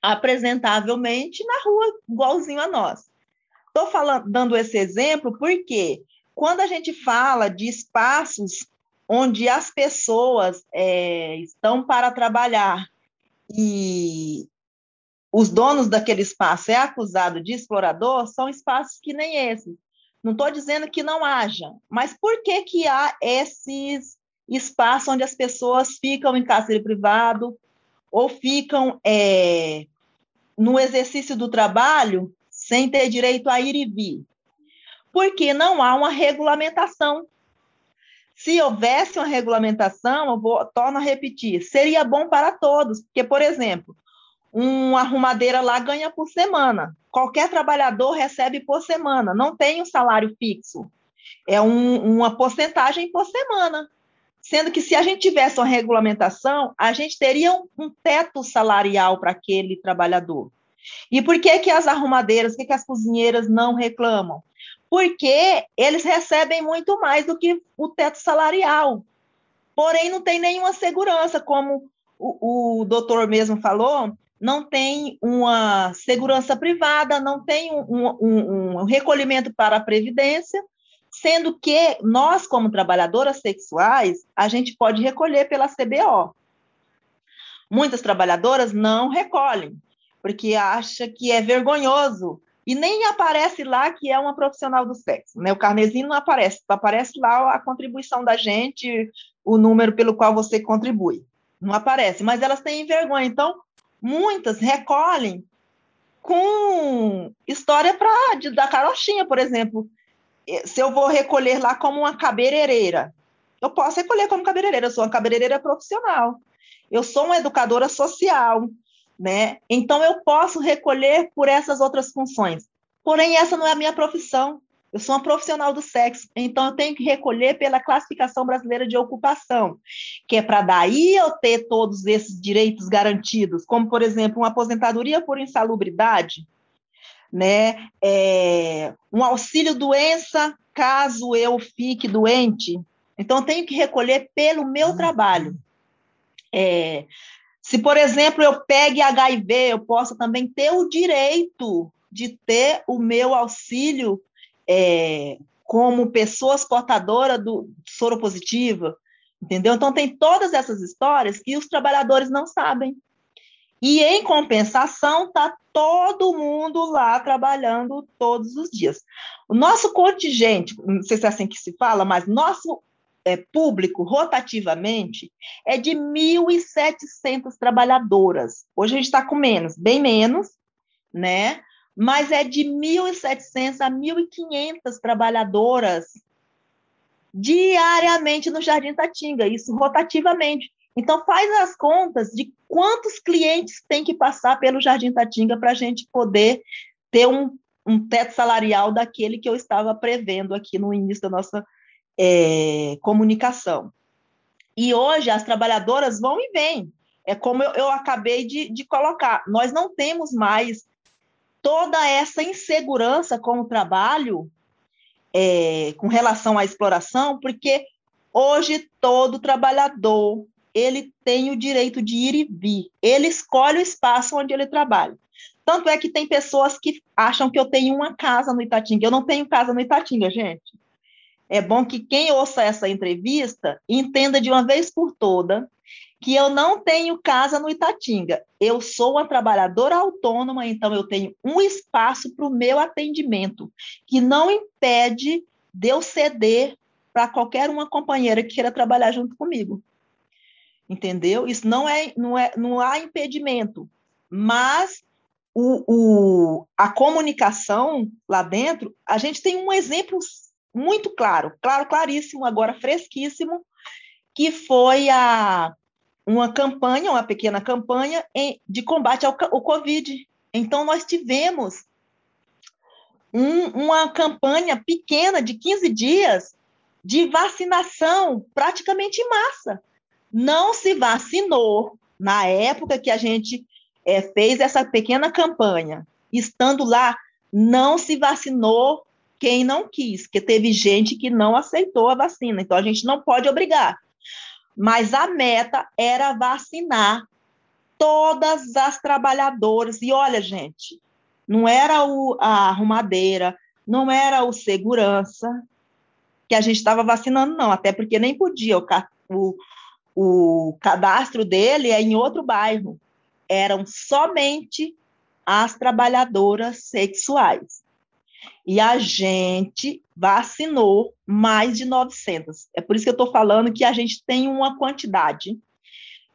apresentavelmente na rua, igualzinho a nós. Estou dando esse exemplo porque quando a gente fala de espaços onde as pessoas é, estão para trabalhar e os donos daquele espaço é acusado de explorador, são espaços que nem esses. Não estou dizendo que não haja, mas por que, que há esses espaços onde as pessoas ficam em cárcere privado ou ficam é, no exercício do trabalho sem ter direito a ir e vir? Porque não há uma regulamentação. Se houvesse uma regulamentação, eu vou, torno a repetir, seria bom para todos, porque, por exemplo, Uma arrumadeira lá ganha por semana. Qualquer trabalhador recebe por semana. Não tem um salário fixo. É um, uma porcentagem por semana. Sendo que se a gente tivesse uma regulamentação, a gente teria um, um teto salarial para aquele trabalhador. E por que que as arrumadeiras, por que que as cozinheiras não reclamam? Porque eles recebem muito mais do que o teto salarial. Porém, não tem nenhuma segurança, como o, o doutor mesmo falou, não tem uma segurança privada, não tem um, um, um recolhimento para a Previdência, sendo que nós, como trabalhadoras sexuais, a gente pode recolher pela C B O. Muitas trabalhadoras não recolhem, porque acham que é vergonhoso, e nem aparece lá que é uma profissional do sexo, né? O carnezinho não aparece, aparece lá a contribuição da gente, o número pelo qual você contribui, não aparece, mas elas têm vergonha, então... Muitas recolhem com história pra, de, da carochinha, por exemplo. Se eu vou recolher lá como uma cabeleireira, eu posso recolher como cabeleireira, eu sou uma cabeleireira profissional, eu sou uma educadora social, né? Então eu posso recolher por essas outras funções. Porém, essa não é a minha profissão, eu sou uma profissional do sexo, então eu tenho que recolher pela Classificação Brasileira de Ocupação, que é para daí eu ter todos esses direitos garantidos, como, por exemplo, uma aposentadoria por insalubridade, né? É, um auxílio-doença caso eu fique doente. Então, eu tenho que recolher pelo meu trabalho. É, se, por exemplo, eu pegue H I V, eu posso também ter o direito de ter o meu auxílio É, como pessoas portadoras do soropositiva, entendeu? Então, tem todas essas histórias que os trabalhadores não sabem. E, em compensação, está todo mundo lá trabalhando todos os dias. O nosso contingente, não sei se é assim que se fala, mas nosso é, público, rotativamente, é de mil e setecentas trabalhadoras. Hoje a gente está com menos, bem menos, né? Mas é de mil e setecentas a mil e quinhentas trabalhadoras diariamente no Jardim Itatinga, isso rotativamente. Então, faz as contas de quantos clientes tem que passar pelo Jardim Itatinga para a gente poder ter um, um teto salarial daquele que eu estava prevendo aqui no início da nossa é, comunicação. E hoje as trabalhadoras vão e vêm. É como eu, eu acabei de, de colocar. Nós não temos mais toda essa insegurança com o trabalho, é, com relação à exploração, porque hoje todo trabalhador ele tem o direito de ir e vir, ele escolhe o espaço onde ele trabalha. Tanto é que tem pessoas que acham que eu tenho uma casa no Itatinga. Eu não tenho casa no Itatinga, gente. É bom que quem ouça essa entrevista entenda de uma vez por todas que eu não tenho casa no Itatinga, eu sou uma trabalhadora autônoma, então eu tenho um espaço para o meu atendimento, que não impede de eu ceder para qualquer uma companheira que queira trabalhar junto comigo, entendeu? Isso não é, não é, não há impedimento, mas o, o, a comunicação lá dentro, a gente tem um exemplo muito claro, claro, claríssimo, agora fresquíssimo, que foi a... uma campanha, uma pequena campanha de combate ao Covid. Então, nós tivemos um, uma campanha pequena de quinze dias de vacinação praticamente em massa. Não se vacinou na época que a gente é, fez essa pequena campanha. Estando lá, não se vacinou quem não quis, porque teve gente que não aceitou a vacina. Então, a gente não pode obrigar. Mas a meta era vacinar todas as trabalhadoras. E olha, gente, não era o, a arrumadeira, não era o segurança que a gente estava vacinando, não, até porque nem podia. O, o, o cadastro dele é em outro bairro. Eram somente as trabalhadoras sexuais. E a gente vacinou mais de novecentas. É por isso que eu estou falando que a gente tem uma quantidade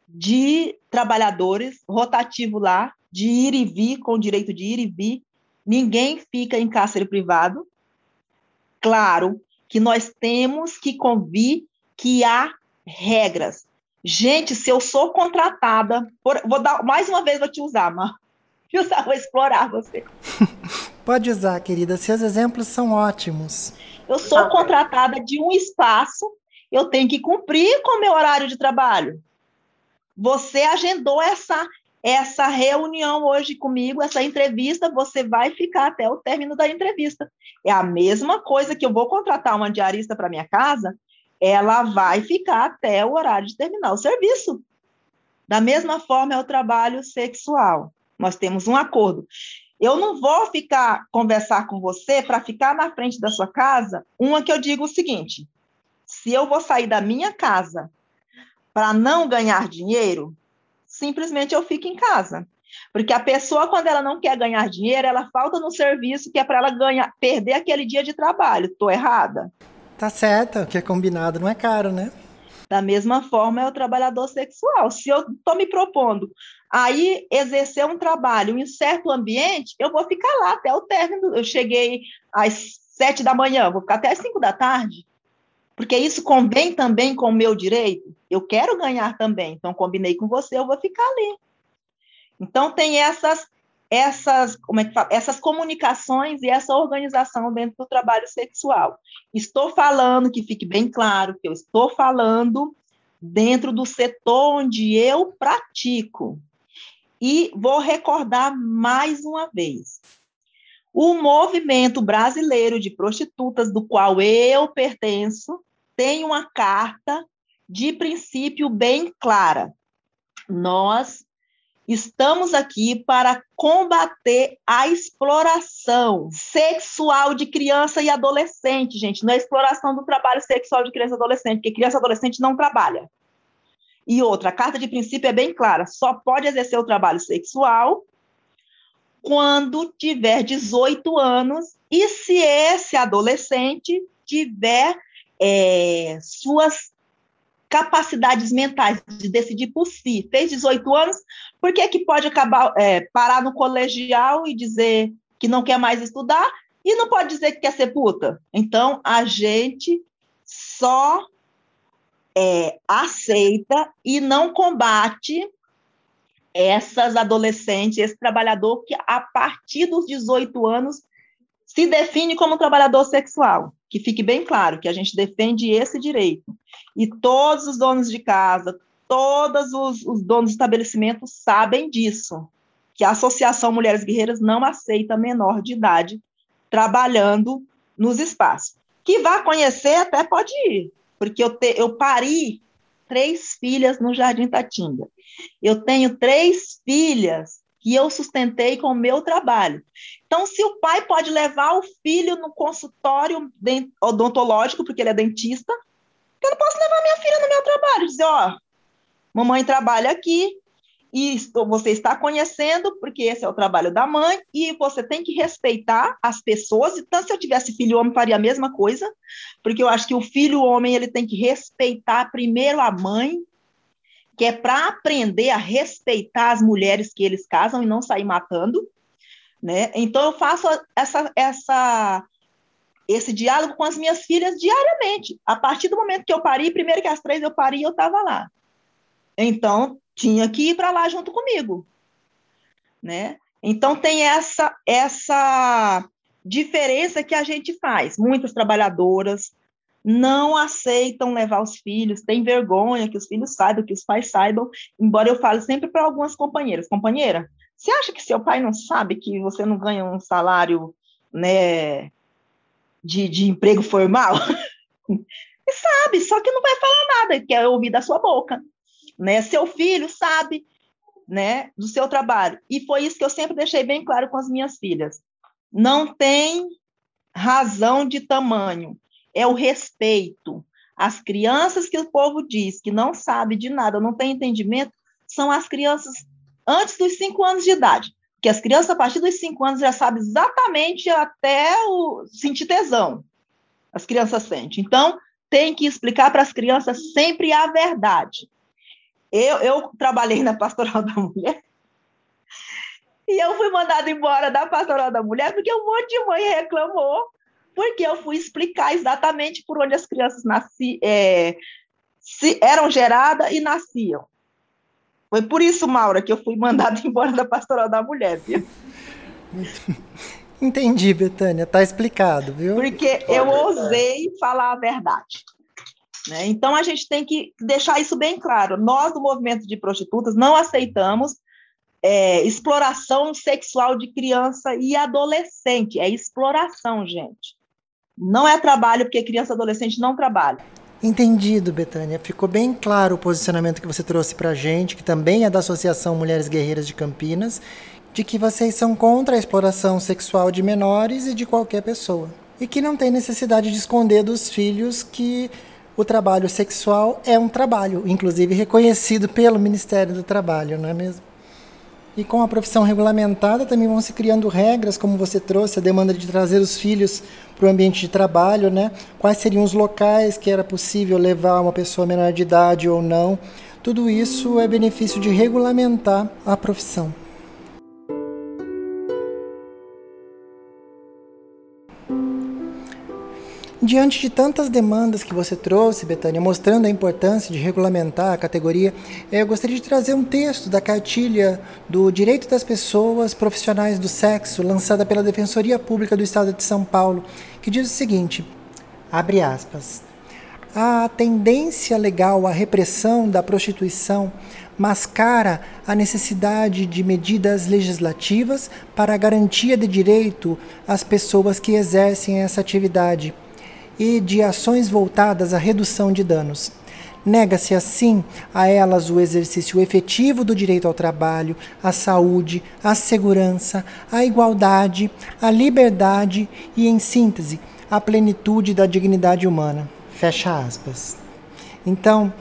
de trabalhadores rotativo lá, de ir e vir, com direito de ir e vir. Ninguém fica em cárcere privado. Claro que nós temos que convir que há regras. Gente, se eu sou contratada... Por, vou dar, mais uma vez vou te usar, Mar. Te usar, vou explorar você. Pode usar, querida. Seus exemplos são ótimos. Eu sou contratada de um espaço, eu tenho que cumprir com o meu horário de trabalho. Você agendou essa, essa reunião hoje comigo, essa entrevista, você vai ficar até o término da entrevista. É a mesma coisa que eu vou contratar uma diarista para minha casa, ela vai ficar até o horário de terminar o serviço. Da mesma forma, é o trabalho sexual. Nós temos um acordo. Eu não vou ficar conversar com você para ficar na frente da sua casa, uma que eu digo o seguinte, se eu vou sair da minha casa para não ganhar dinheiro, simplesmente eu fico em casa. Porque a pessoa, quando ela não quer ganhar dinheiro, ela falta no serviço que é para ela ganhar, perder aquele dia de trabalho. Estou errada? Tá certo, o que é combinado não é caro, né? Da mesma forma, é o trabalhador sexual. Se eu estou me propondo aí exercer um trabalho em certo ambiente, eu vou ficar lá até o término. Eu cheguei às sete da manhã, vou ficar até às cinco da tarde, porque isso convém também com o meu direito. Eu quero ganhar também, então combinei com você, eu vou ficar ali. Então, tem essas, essas, como é que fala? Essas comunicações e essa organização dentro do trabalho sexual. Estou falando, que fique bem claro, que eu estou falando dentro do setor onde eu pratico. E vou recordar mais uma vez. O movimento brasileiro de prostitutas, do qual eu pertenço, tem uma carta de princípio bem clara. Nós estamos aqui para combater a exploração sexual de criança e adolescente, gente. Não é exploração do trabalho sexual de criança e adolescente, porque criança e adolescente não trabalha. E outra, a carta de princípio é bem clara. Só pode exercer o trabalho sexual quando tiver dezoito anos e se esse adolescente tiver é, suas capacidades mentais de decidir por si. Fez dezoito anos, por que que pode acabar, é, parar no colegial e dizer que não quer mais estudar e não pode dizer que quer ser puta? Então, a gente só é, aceita e não combate essas adolescentes, esse trabalhador que a partir dos dezoito anos se define como trabalhador sexual, que fique bem claro que a gente defende esse direito. E todos os donos de casa, todos os, os donos de estabelecimentos sabem disso, que a Associação Mulheres Guerreiras não aceita menor de idade trabalhando nos espaços. Que vá conhecer até pode ir, porque eu, te, eu pari três filhas no Jardim Itatinga. Eu tenho três filhas que eu sustentei com o meu trabalho. Então, se o pai pode levar o filho no consultório odontológico, porque ele é dentista, eu não posso levar minha filha no meu trabalho, dizer, ó, mamãe trabalha aqui, e você está conhecendo, porque esse é o trabalho da mãe, e você tem que respeitar as pessoas. Então, se eu tivesse filho homem, faria a mesma coisa, porque eu acho que o filho homem ele tem que respeitar primeiro a mãe, que é para aprender a respeitar as mulheres que eles casam e não sair matando, né? Então, eu faço essa, essa, esse diálogo com as minhas filhas diariamente. A partir do momento que eu pari, primeiro que as três eu pari, eu estava lá. Então, tinha que ir para lá junto comigo, né? Então, tem essa, essa diferença que a gente faz. Muitas trabalhadoras não aceitam levar os filhos, têm vergonha que os filhos saibam, que os pais saibam, embora eu fale sempre para algumas companheiras, companheira, você acha que seu pai não sabe que você não ganha um salário, né, de, de emprego formal? Sabe, só que não vai falar nada, quer ouvir da sua boca. Né? Seu filho sabe, né, do seu trabalho. E foi isso que eu sempre deixei bem claro com as minhas filhas. Não tem razão de tamanho, é o respeito. As crianças que o povo diz que não sabe de nada, não tem entendimento, são as crianças antes dos cinco anos de idade. Porque as crianças, a partir dos cinco anos, já sabem exatamente até o sentir tesão. As crianças sentem. Então, tem que explicar para as crianças sempre a verdade. Eu, eu trabalhei na Pastoral da Mulher e eu fui mandada embora da Pastoral da Mulher porque um monte de mãe reclamou, porque eu fui explicar exatamente por onde as crianças nasci, é, se eram geradas e nasciam. Foi por isso, Maura, que eu fui mandada embora da Pastoral da Mulher, viu? Entendi, Betânia, tá explicado, viu? Porque eu ousei falar a verdade. Né? Então, a gente tem que deixar isso bem claro. Nós, do movimento de prostitutas, não aceitamos é, exploração sexual de criança e adolescente. É exploração, gente. Não é trabalho, porque criança e adolescente não trabalha. Entendido, Betânia. Ficou bem claro o posicionamento que você trouxe para a gente, que também é da Associação Mulheres Guerreiras de Campinas, de que vocês são contra a exploração sexual de menores e de qualquer pessoa. E que não tem necessidade de esconder dos filhos que o trabalho sexual é um trabalho, inclusive reconhecido pelo Ministério do Trabalho, não é mesmo? E com a profissão regulamentada também vão se criando regras, como você trouxe, a demanda de trazer os filhos para o ambiente de trabalho, né? Quais seriam os locais que era possível levar uma pessoa menor de idade ou não. Tudo isso é benefício de regulamentar a profissão. Diante de tantas demandas que você trouxe, Betânia, mostrando a importância de regulamentar a categoria, eu gostaria de trazer um texto da cartilha do Direito das Pessoas Profissionais do Sexo, lançada pela Defensoria Pública do Estado de São Paulo, que diz o seguinte, abre aspas, a tendência legal à repressão da prostituição mascara a necessidade de medidas legislativas para a garantia de direito às pessoas que exercem essa atividade e de ações voltadas à redução de danos. Nega-se, assim, a elas o exercício efetivo do direito ao trabalho, à saúde, à segurança, à igualdade, à liberdade e, em síntese, à plenitude da dignidade humana. Fecha aspas. Então,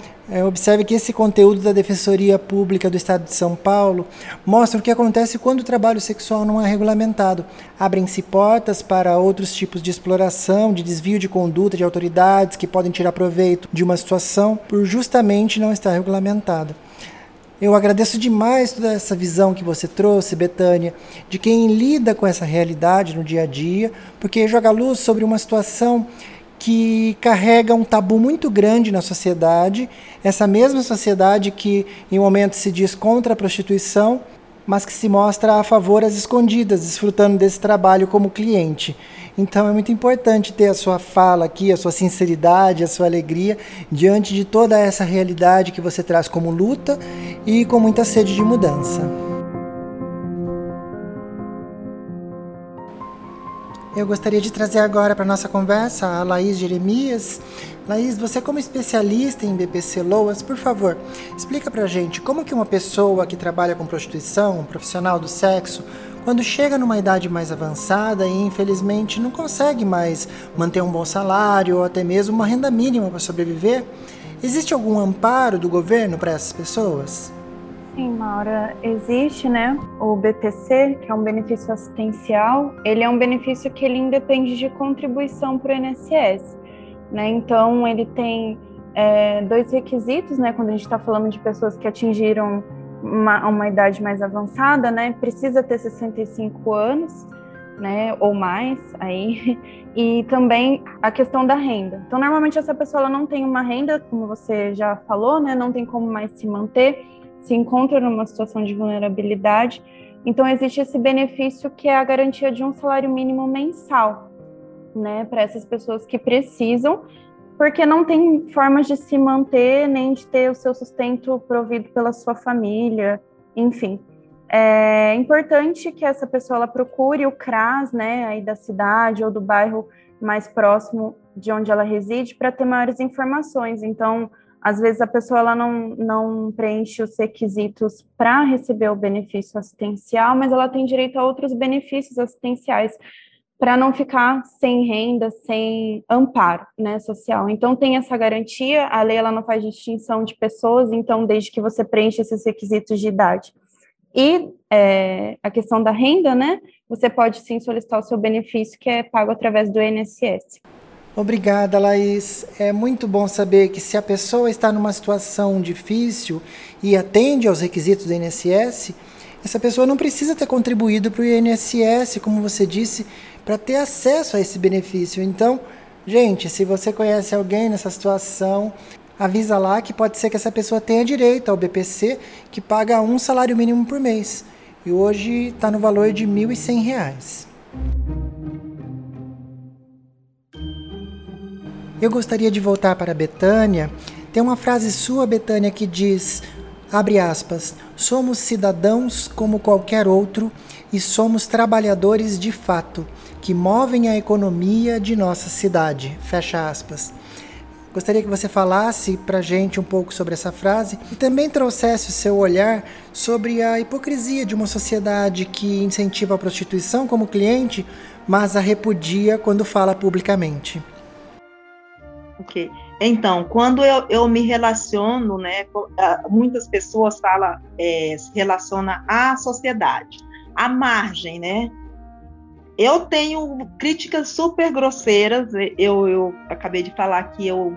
observe que esse conteúdo da Defensoria Pública do Estado de São Paulo mostra o que acontece quando o trabalho sexual não é regulamentado. Abrem-se portas para outros tipos de exploração, de desvio de conduta de autoridades que podem tirar proveito de uma situação por justamente não estar regulamentada. Eu agradeço demais toda essa visão que você trouxe, Betânia, de quem lida com essa realidade no dia a dia, porque joga luz sobre uma situação que carrega um tabu muito grande na sociedade, essa mesma sociedade que em um momento se diz contra a prostituição, mas que se mostra a favor às escondidas, desfrutando desse trabalho como cliente. Então é muito importante ter a sua fala aqui, a sua sinceridade, a sua alegria, diante de toda essa realidade que você traz como luta e com muita sede de mudança. Eu gostaria de trazer agora para a nossa conversa a Laís Jeremias. Laís, você como especialista em B P C Loas, por favor, explica para a gente como que uma pessoa que trabalha com prostituição, um profissional do sexo, quando chega numa idade mais avançada e infelizmente não consegue mais manter um bom salário ou até mesmo uma renda mínima para sobreviver, existe algum amparo do governo para essas pessoas? Sim, Maura, existe, né? O B P C, que é um benefício assistencial, ele é um benefício que ele independe de contribuição para o I N S S, né? Então, ele tem é, dois requisitos, né? Quando a gente está falando de pessoas que atingiram uma, uma idade mais avançada, né? Precisa ter sessenta e cinco anos, né? Ou mais, aí. E também a questão da renda. Então, normalmente, essa pessoa ela não tem uma renda, como você já falou, né? Não tem como mais se manter, se encontra numa situação de vulnerabilidade, então existe esse benefício que é a garantia de um salário mínimo mensal, né, para essas pessoas que precisam, porque não tem formas de se manter, nem de ter o seu sustento provido pela sua família, enfim. É importante que essa pessoa ela procure o CRAS, né, aí da cidade ou do bairro mais próximo de onde ela reside, para ter maiores informações, então, às vezes a pessoa ela não, não preenche os requisitos para receber o benefício assistencial, mas ela tem direito a outros benefícios assistenciais para não ficar sem renda, sem amparo, né, social. Então tem essa garantia, a lei ela não faz distinção de pessoas, então desde que você preencha esses requisitos de idade. E é, a questão da renda, né, você pode sim solicitar o seu benefício que é pago através do I N S S. Obrigada, Laís. É muito bom saber que se a pessoa está numa situação difícil e atende aos requisitos do I N S S, essa pessoa não precisa ter contribuído para o I N S S, como você disse, para ter acesso a esse benefício. Então, gente, se você conhece alguém nessa situação, avisa lá que pode ser que essa pessoa tenha direito ao B P C, que paga um salário mínimo por mês. E hoje está no valor de mil e cem reais. Eu gostaria de voltar para a Betânia. Tem uma frase sua, Betânia, que diz, abre aspas, somos cidadãos como qualquer outro e somos trabalhadores de fato, que movem a economia de nossa cidade, fecha aspas. Gostaria que você falasse para a gente um pouco sobre essa frase e também trouxesse o seu olhar sobre a hipocrisia de uma sociedade que incentiva a prostituição como cliente, mas a repudia quando fala publicamente. Ok. Então, quando eu, eu me relaciono, né, muitas pessoas falam, é, se relacionam à sociedade, à margem, né? Eu tenho críticas super grosseiras, eu, eu acabei de falar que eu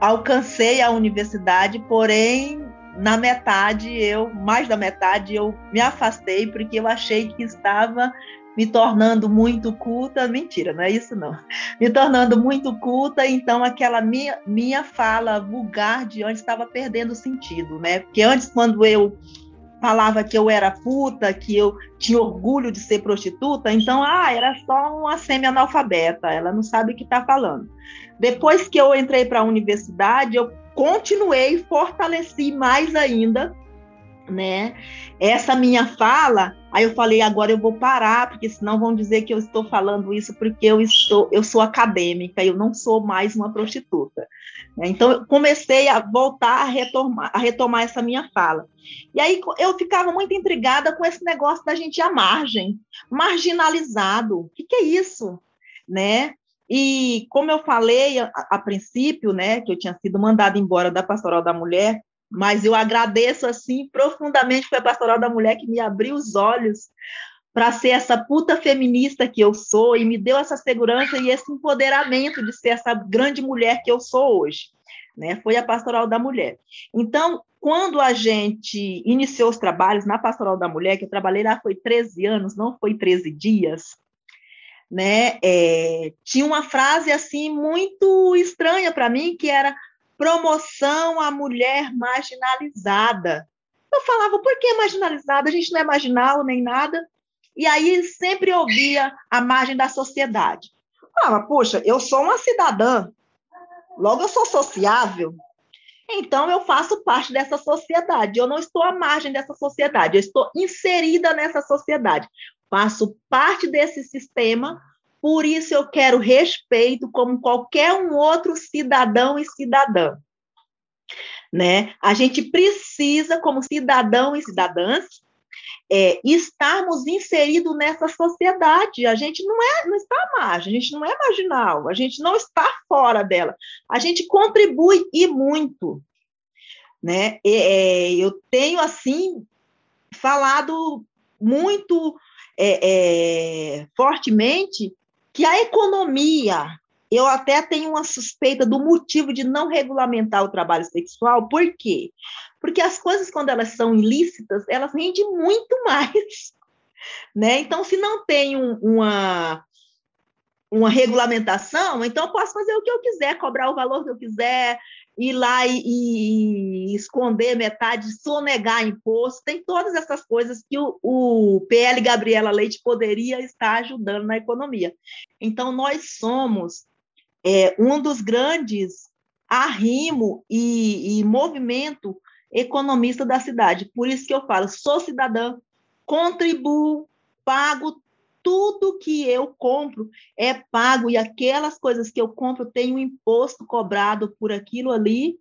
alcancei a universidade, porém, na metade, eu, mais da metade, eu me afastei, porque eu achei que estava me tornando muito culta, mentira, não é isso não, me tornando muito culta, então aquela minha, minha fala vulgar de antes estava perdendo sentido, né? Porque antes, quando eu falava que eu era puta, que eu tinha orgulho de ser prostituta, então, ah, era só uma semi-analfabeta, ela não sabe o que está falando. Depois que eu entrei para a universidade, eu continuei, fortaleci mais ainda, né, essa minha fala. Aí eu falei, agora eu vou parar, porque senão vão dizer que eu estou falando isso porque eu, estou, eu sou acadêmica, eu não sou mais uma prostituta. Então, eu comecei a voltar a retomar, a retomar essa minha fala. E aí eu ficava muito intrigada com esse negócio da gente à margem, marginalizado. O que, que é isso? Né? E como eu falei a, a princípio, né, que eu tinha sido mandada embora da Pastoral da Mulher, mas eu agradeço assim profundamente, foi a Pastoral da Mulher que me abriu os olhos para ser essa puta feminista que eu sou e me deu essa segurança e esse empoderamento de ser essa grande mulher que eu sou hoje, né? Foi a Pastoral da Mulher. Então, quando a gente iniciou os trabalhos na Pastoral da Mulher, que eu trabalhei lá foi treze anos, não foi treze dias, né? É, tinha uma frase assim muito estranha para mim, que era promoção à mulher marginalizada. Eu falava, por que marginalizada? A gente não é marginal nem nada. E aí sempre ouvia a margem da sociedade. Falava, poxa, eu sou uma cidadã, logo eu sou sociável, então eu faço parte dessa sociedade, eu não estou à margem dessa sociedade, eu estou inserida nessa sociedade, faço parte desse sistema. Por isso eu quero respeito como qualquer um outro cidadão e cidadã. Né? A gente precisa, como cidadão e cidadãs, é, estarmos inseridos nessa sociedade. A gente não, é, não está à margem, a gente não é marginal, a gente não está fora dela. A gente contribui e muito. Né? É, eu tenho, assim, falado muito é, é, fortemente que a economia, eu até tenho uma suspeita do motivo de não regulamentar o trabalho sexual, por quê? Porque as coisas, quando elas são ilícitas, elas rendem muito mais, né? Então, se não tem um, uma, uma regulamentação, então eu posso fazer o que eu quiser, cobrar o valor que eu quiser, ir lá e, e esconder metade, sonegar imposto, tem todas essas coisas que o, o P L Gabriela Leite poderia estar ajudando na economia. Então, nós somos é, um dos grandes arrimo e, e movimento economista da cidade. Por isso que eu falo, sou cidadã, contribuo, pago, tudo que eu compro é pago, e aquelas coisas que eu compro tem um imposto cobrado por aquilo ali.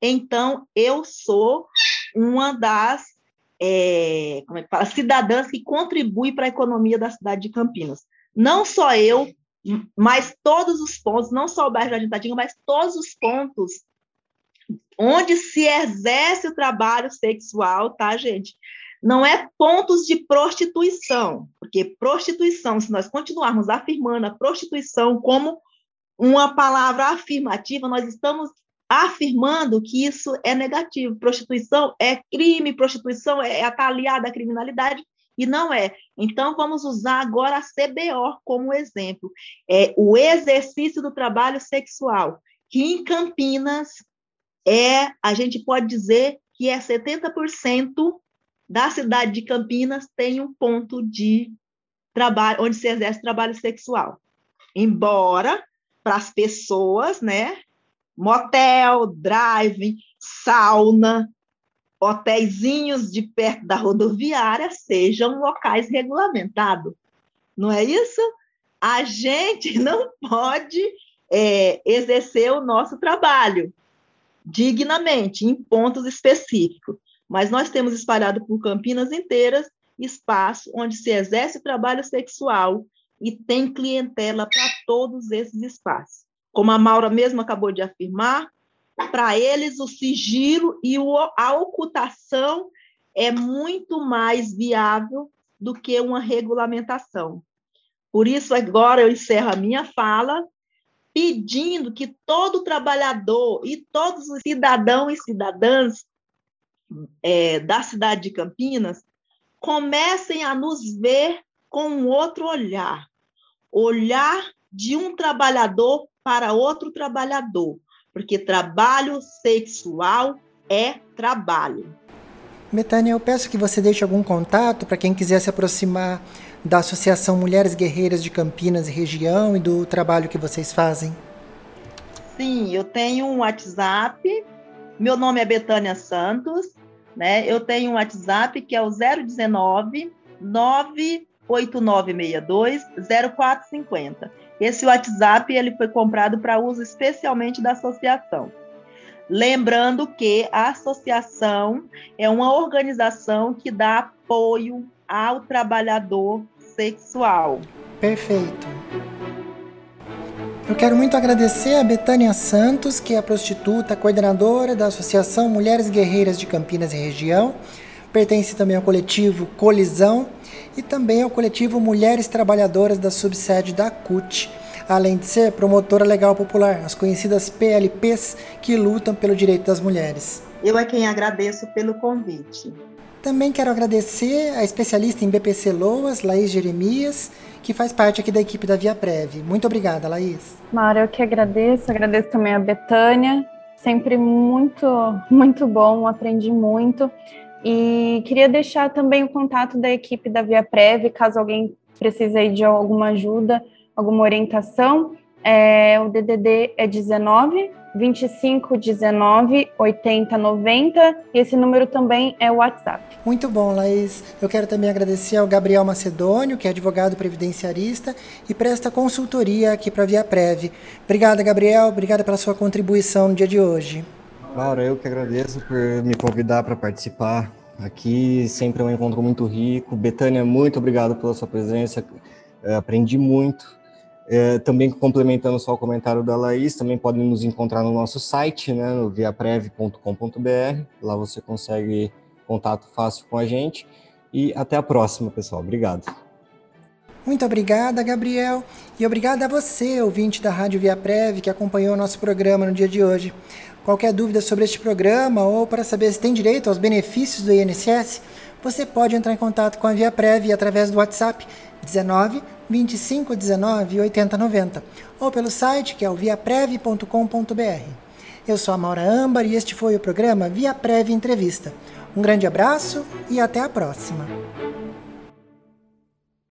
Então, eu sou uma das é, como é que fala? cidadãs que contribui para a economia da cidade de Campinas. Não só eu, mas todos os pontos, não só o bairro Jardim Itatinga, mas todos os pontos onde se exerce o trabalho sexual, tá, gente? Não é pontos de prostituição, porque prostituição, se nós continuarmos afirmando a prostituição como uma palavra afirmativa, nós estamos afirmando que isso é negativo. Prostituição é crime, prostituição é aliada à criminalidade, e não é. Então, vamos usar agora a C B O como exemplo. É o exercício do trabalho sexual. que em Campinas é, a gente pode dizer que é setenta por cento da cidade de Campinas tem um ponto de trabalho, onde se exerce trabalho sexual. Embora, para as pessoas, né, motel, drive, sauna, hotéisinhos de perto da rodoviária sejam locais regulamentados. Não é isso? A gente não pode é, exercer o nosso trabalho dignamente, em pontos específicos. Mas nós temos espalhado por Campinas inteiras espaço onde se exerce o trabalho sexual e tem clientela para todos esses espaços. Como a Maura mesmo acabou de afirmar, para eles o sigilo e a ocultação é muito mais viável do que uma regulamentação. Por isso, agora eu encerro a minha fala pedindo que todo trabalhador e todos os cidadãos e cidadãs é, da cidade de Campinas comecem a nos ver com um outro olhar, olhar de um trabalhador para outro trabalhador, porque trabalho sexual é trabalho. Betânia, eu peço que você deixe algum contato para quem quiser se aproximar da Associação Mulheres Guerreiras de Campinas e região e do trabalho que vocês fazem. Sim, eu tenho um WhatsApp, meu nome é Betânia Santos, né? Eu tenho um WhatsApp que é o zero um nove, nove oito nove seis dois, zero quatro cinco zero. Esse WhatsApp ele foi comprado para uso especialmente da associação. Lembrando que a associação é uma organização que dá apoio ao trabalhador sexual. Perfeito. Eu quero muito agradecer a Betânia Santos, que é a prostituta coordenadora da Associação Mulheres Guerreiras de Campinas e Região, pertence também ao coletivo Colisão e também ao coletivo Mulheres Trabalhadoras da subsede da C U T, além de ser promotora legal popular, as conhecidas P L Ps que lutam pelo direito das mulheres. Eu é quem agradeço pelo convite. Também quero agradecer a especialista em B P C Loas, Laís Jeremias, que faz parte aqui da equipe da Via Prévia. Muito obrigada, Laís. Maura, eu que agradeço, agradeço também a Betânia, sempre muito, muito bom, aprendi muito. E queria deixar também o contato da equipe da Via Prévia, caso alguém precise de alguma ajuda, alguma orientação. É, o D D D é dezenove, vinte e cinco, dezenove, oitenta, noventa e esse número também é o WhatsApp. Muito bom, Laís. Eu quero também agradecer ao Gabriel Macedônio, que é advogado previdenciarista e presta consultoria aqui para a Via Prévia. Obrigada, Gabriel. Obrigada pela sua contribuição no dia de hoje. Maura, eu que agradeço por me convidar para participar aqui, sempre é um encontro muito rico. Betânia, muito obrigado pela sua presença, aprendi muito. É, também complementando só o comentário da Laís, também podem nos encontrar no nosso site, né, no via prev ponto com ponto b r, lá você consegue contato fácil com a gente. E até a próxima, pessoal. Obrigado. Muito obrigada, Gabriel, e obrigada a você, ouvinte da Rádio Via Prévia, que acompanhou o nosso programa no dia de hoje. Qualquer dúvida sobre este programa ou para saber se tem direito aos benefícios do I N S S, você pode entrar em contato com a Via Prévia através do WhatsApp dezenove, vinte e cinco, dezenove, oitenta, noventa ou pelo site que é o via prev ponto com ponto b r. Eu sou a Maura Âmbar e este foi o programa Via Prévia Entrevista. Um grande abraço e até a próxima.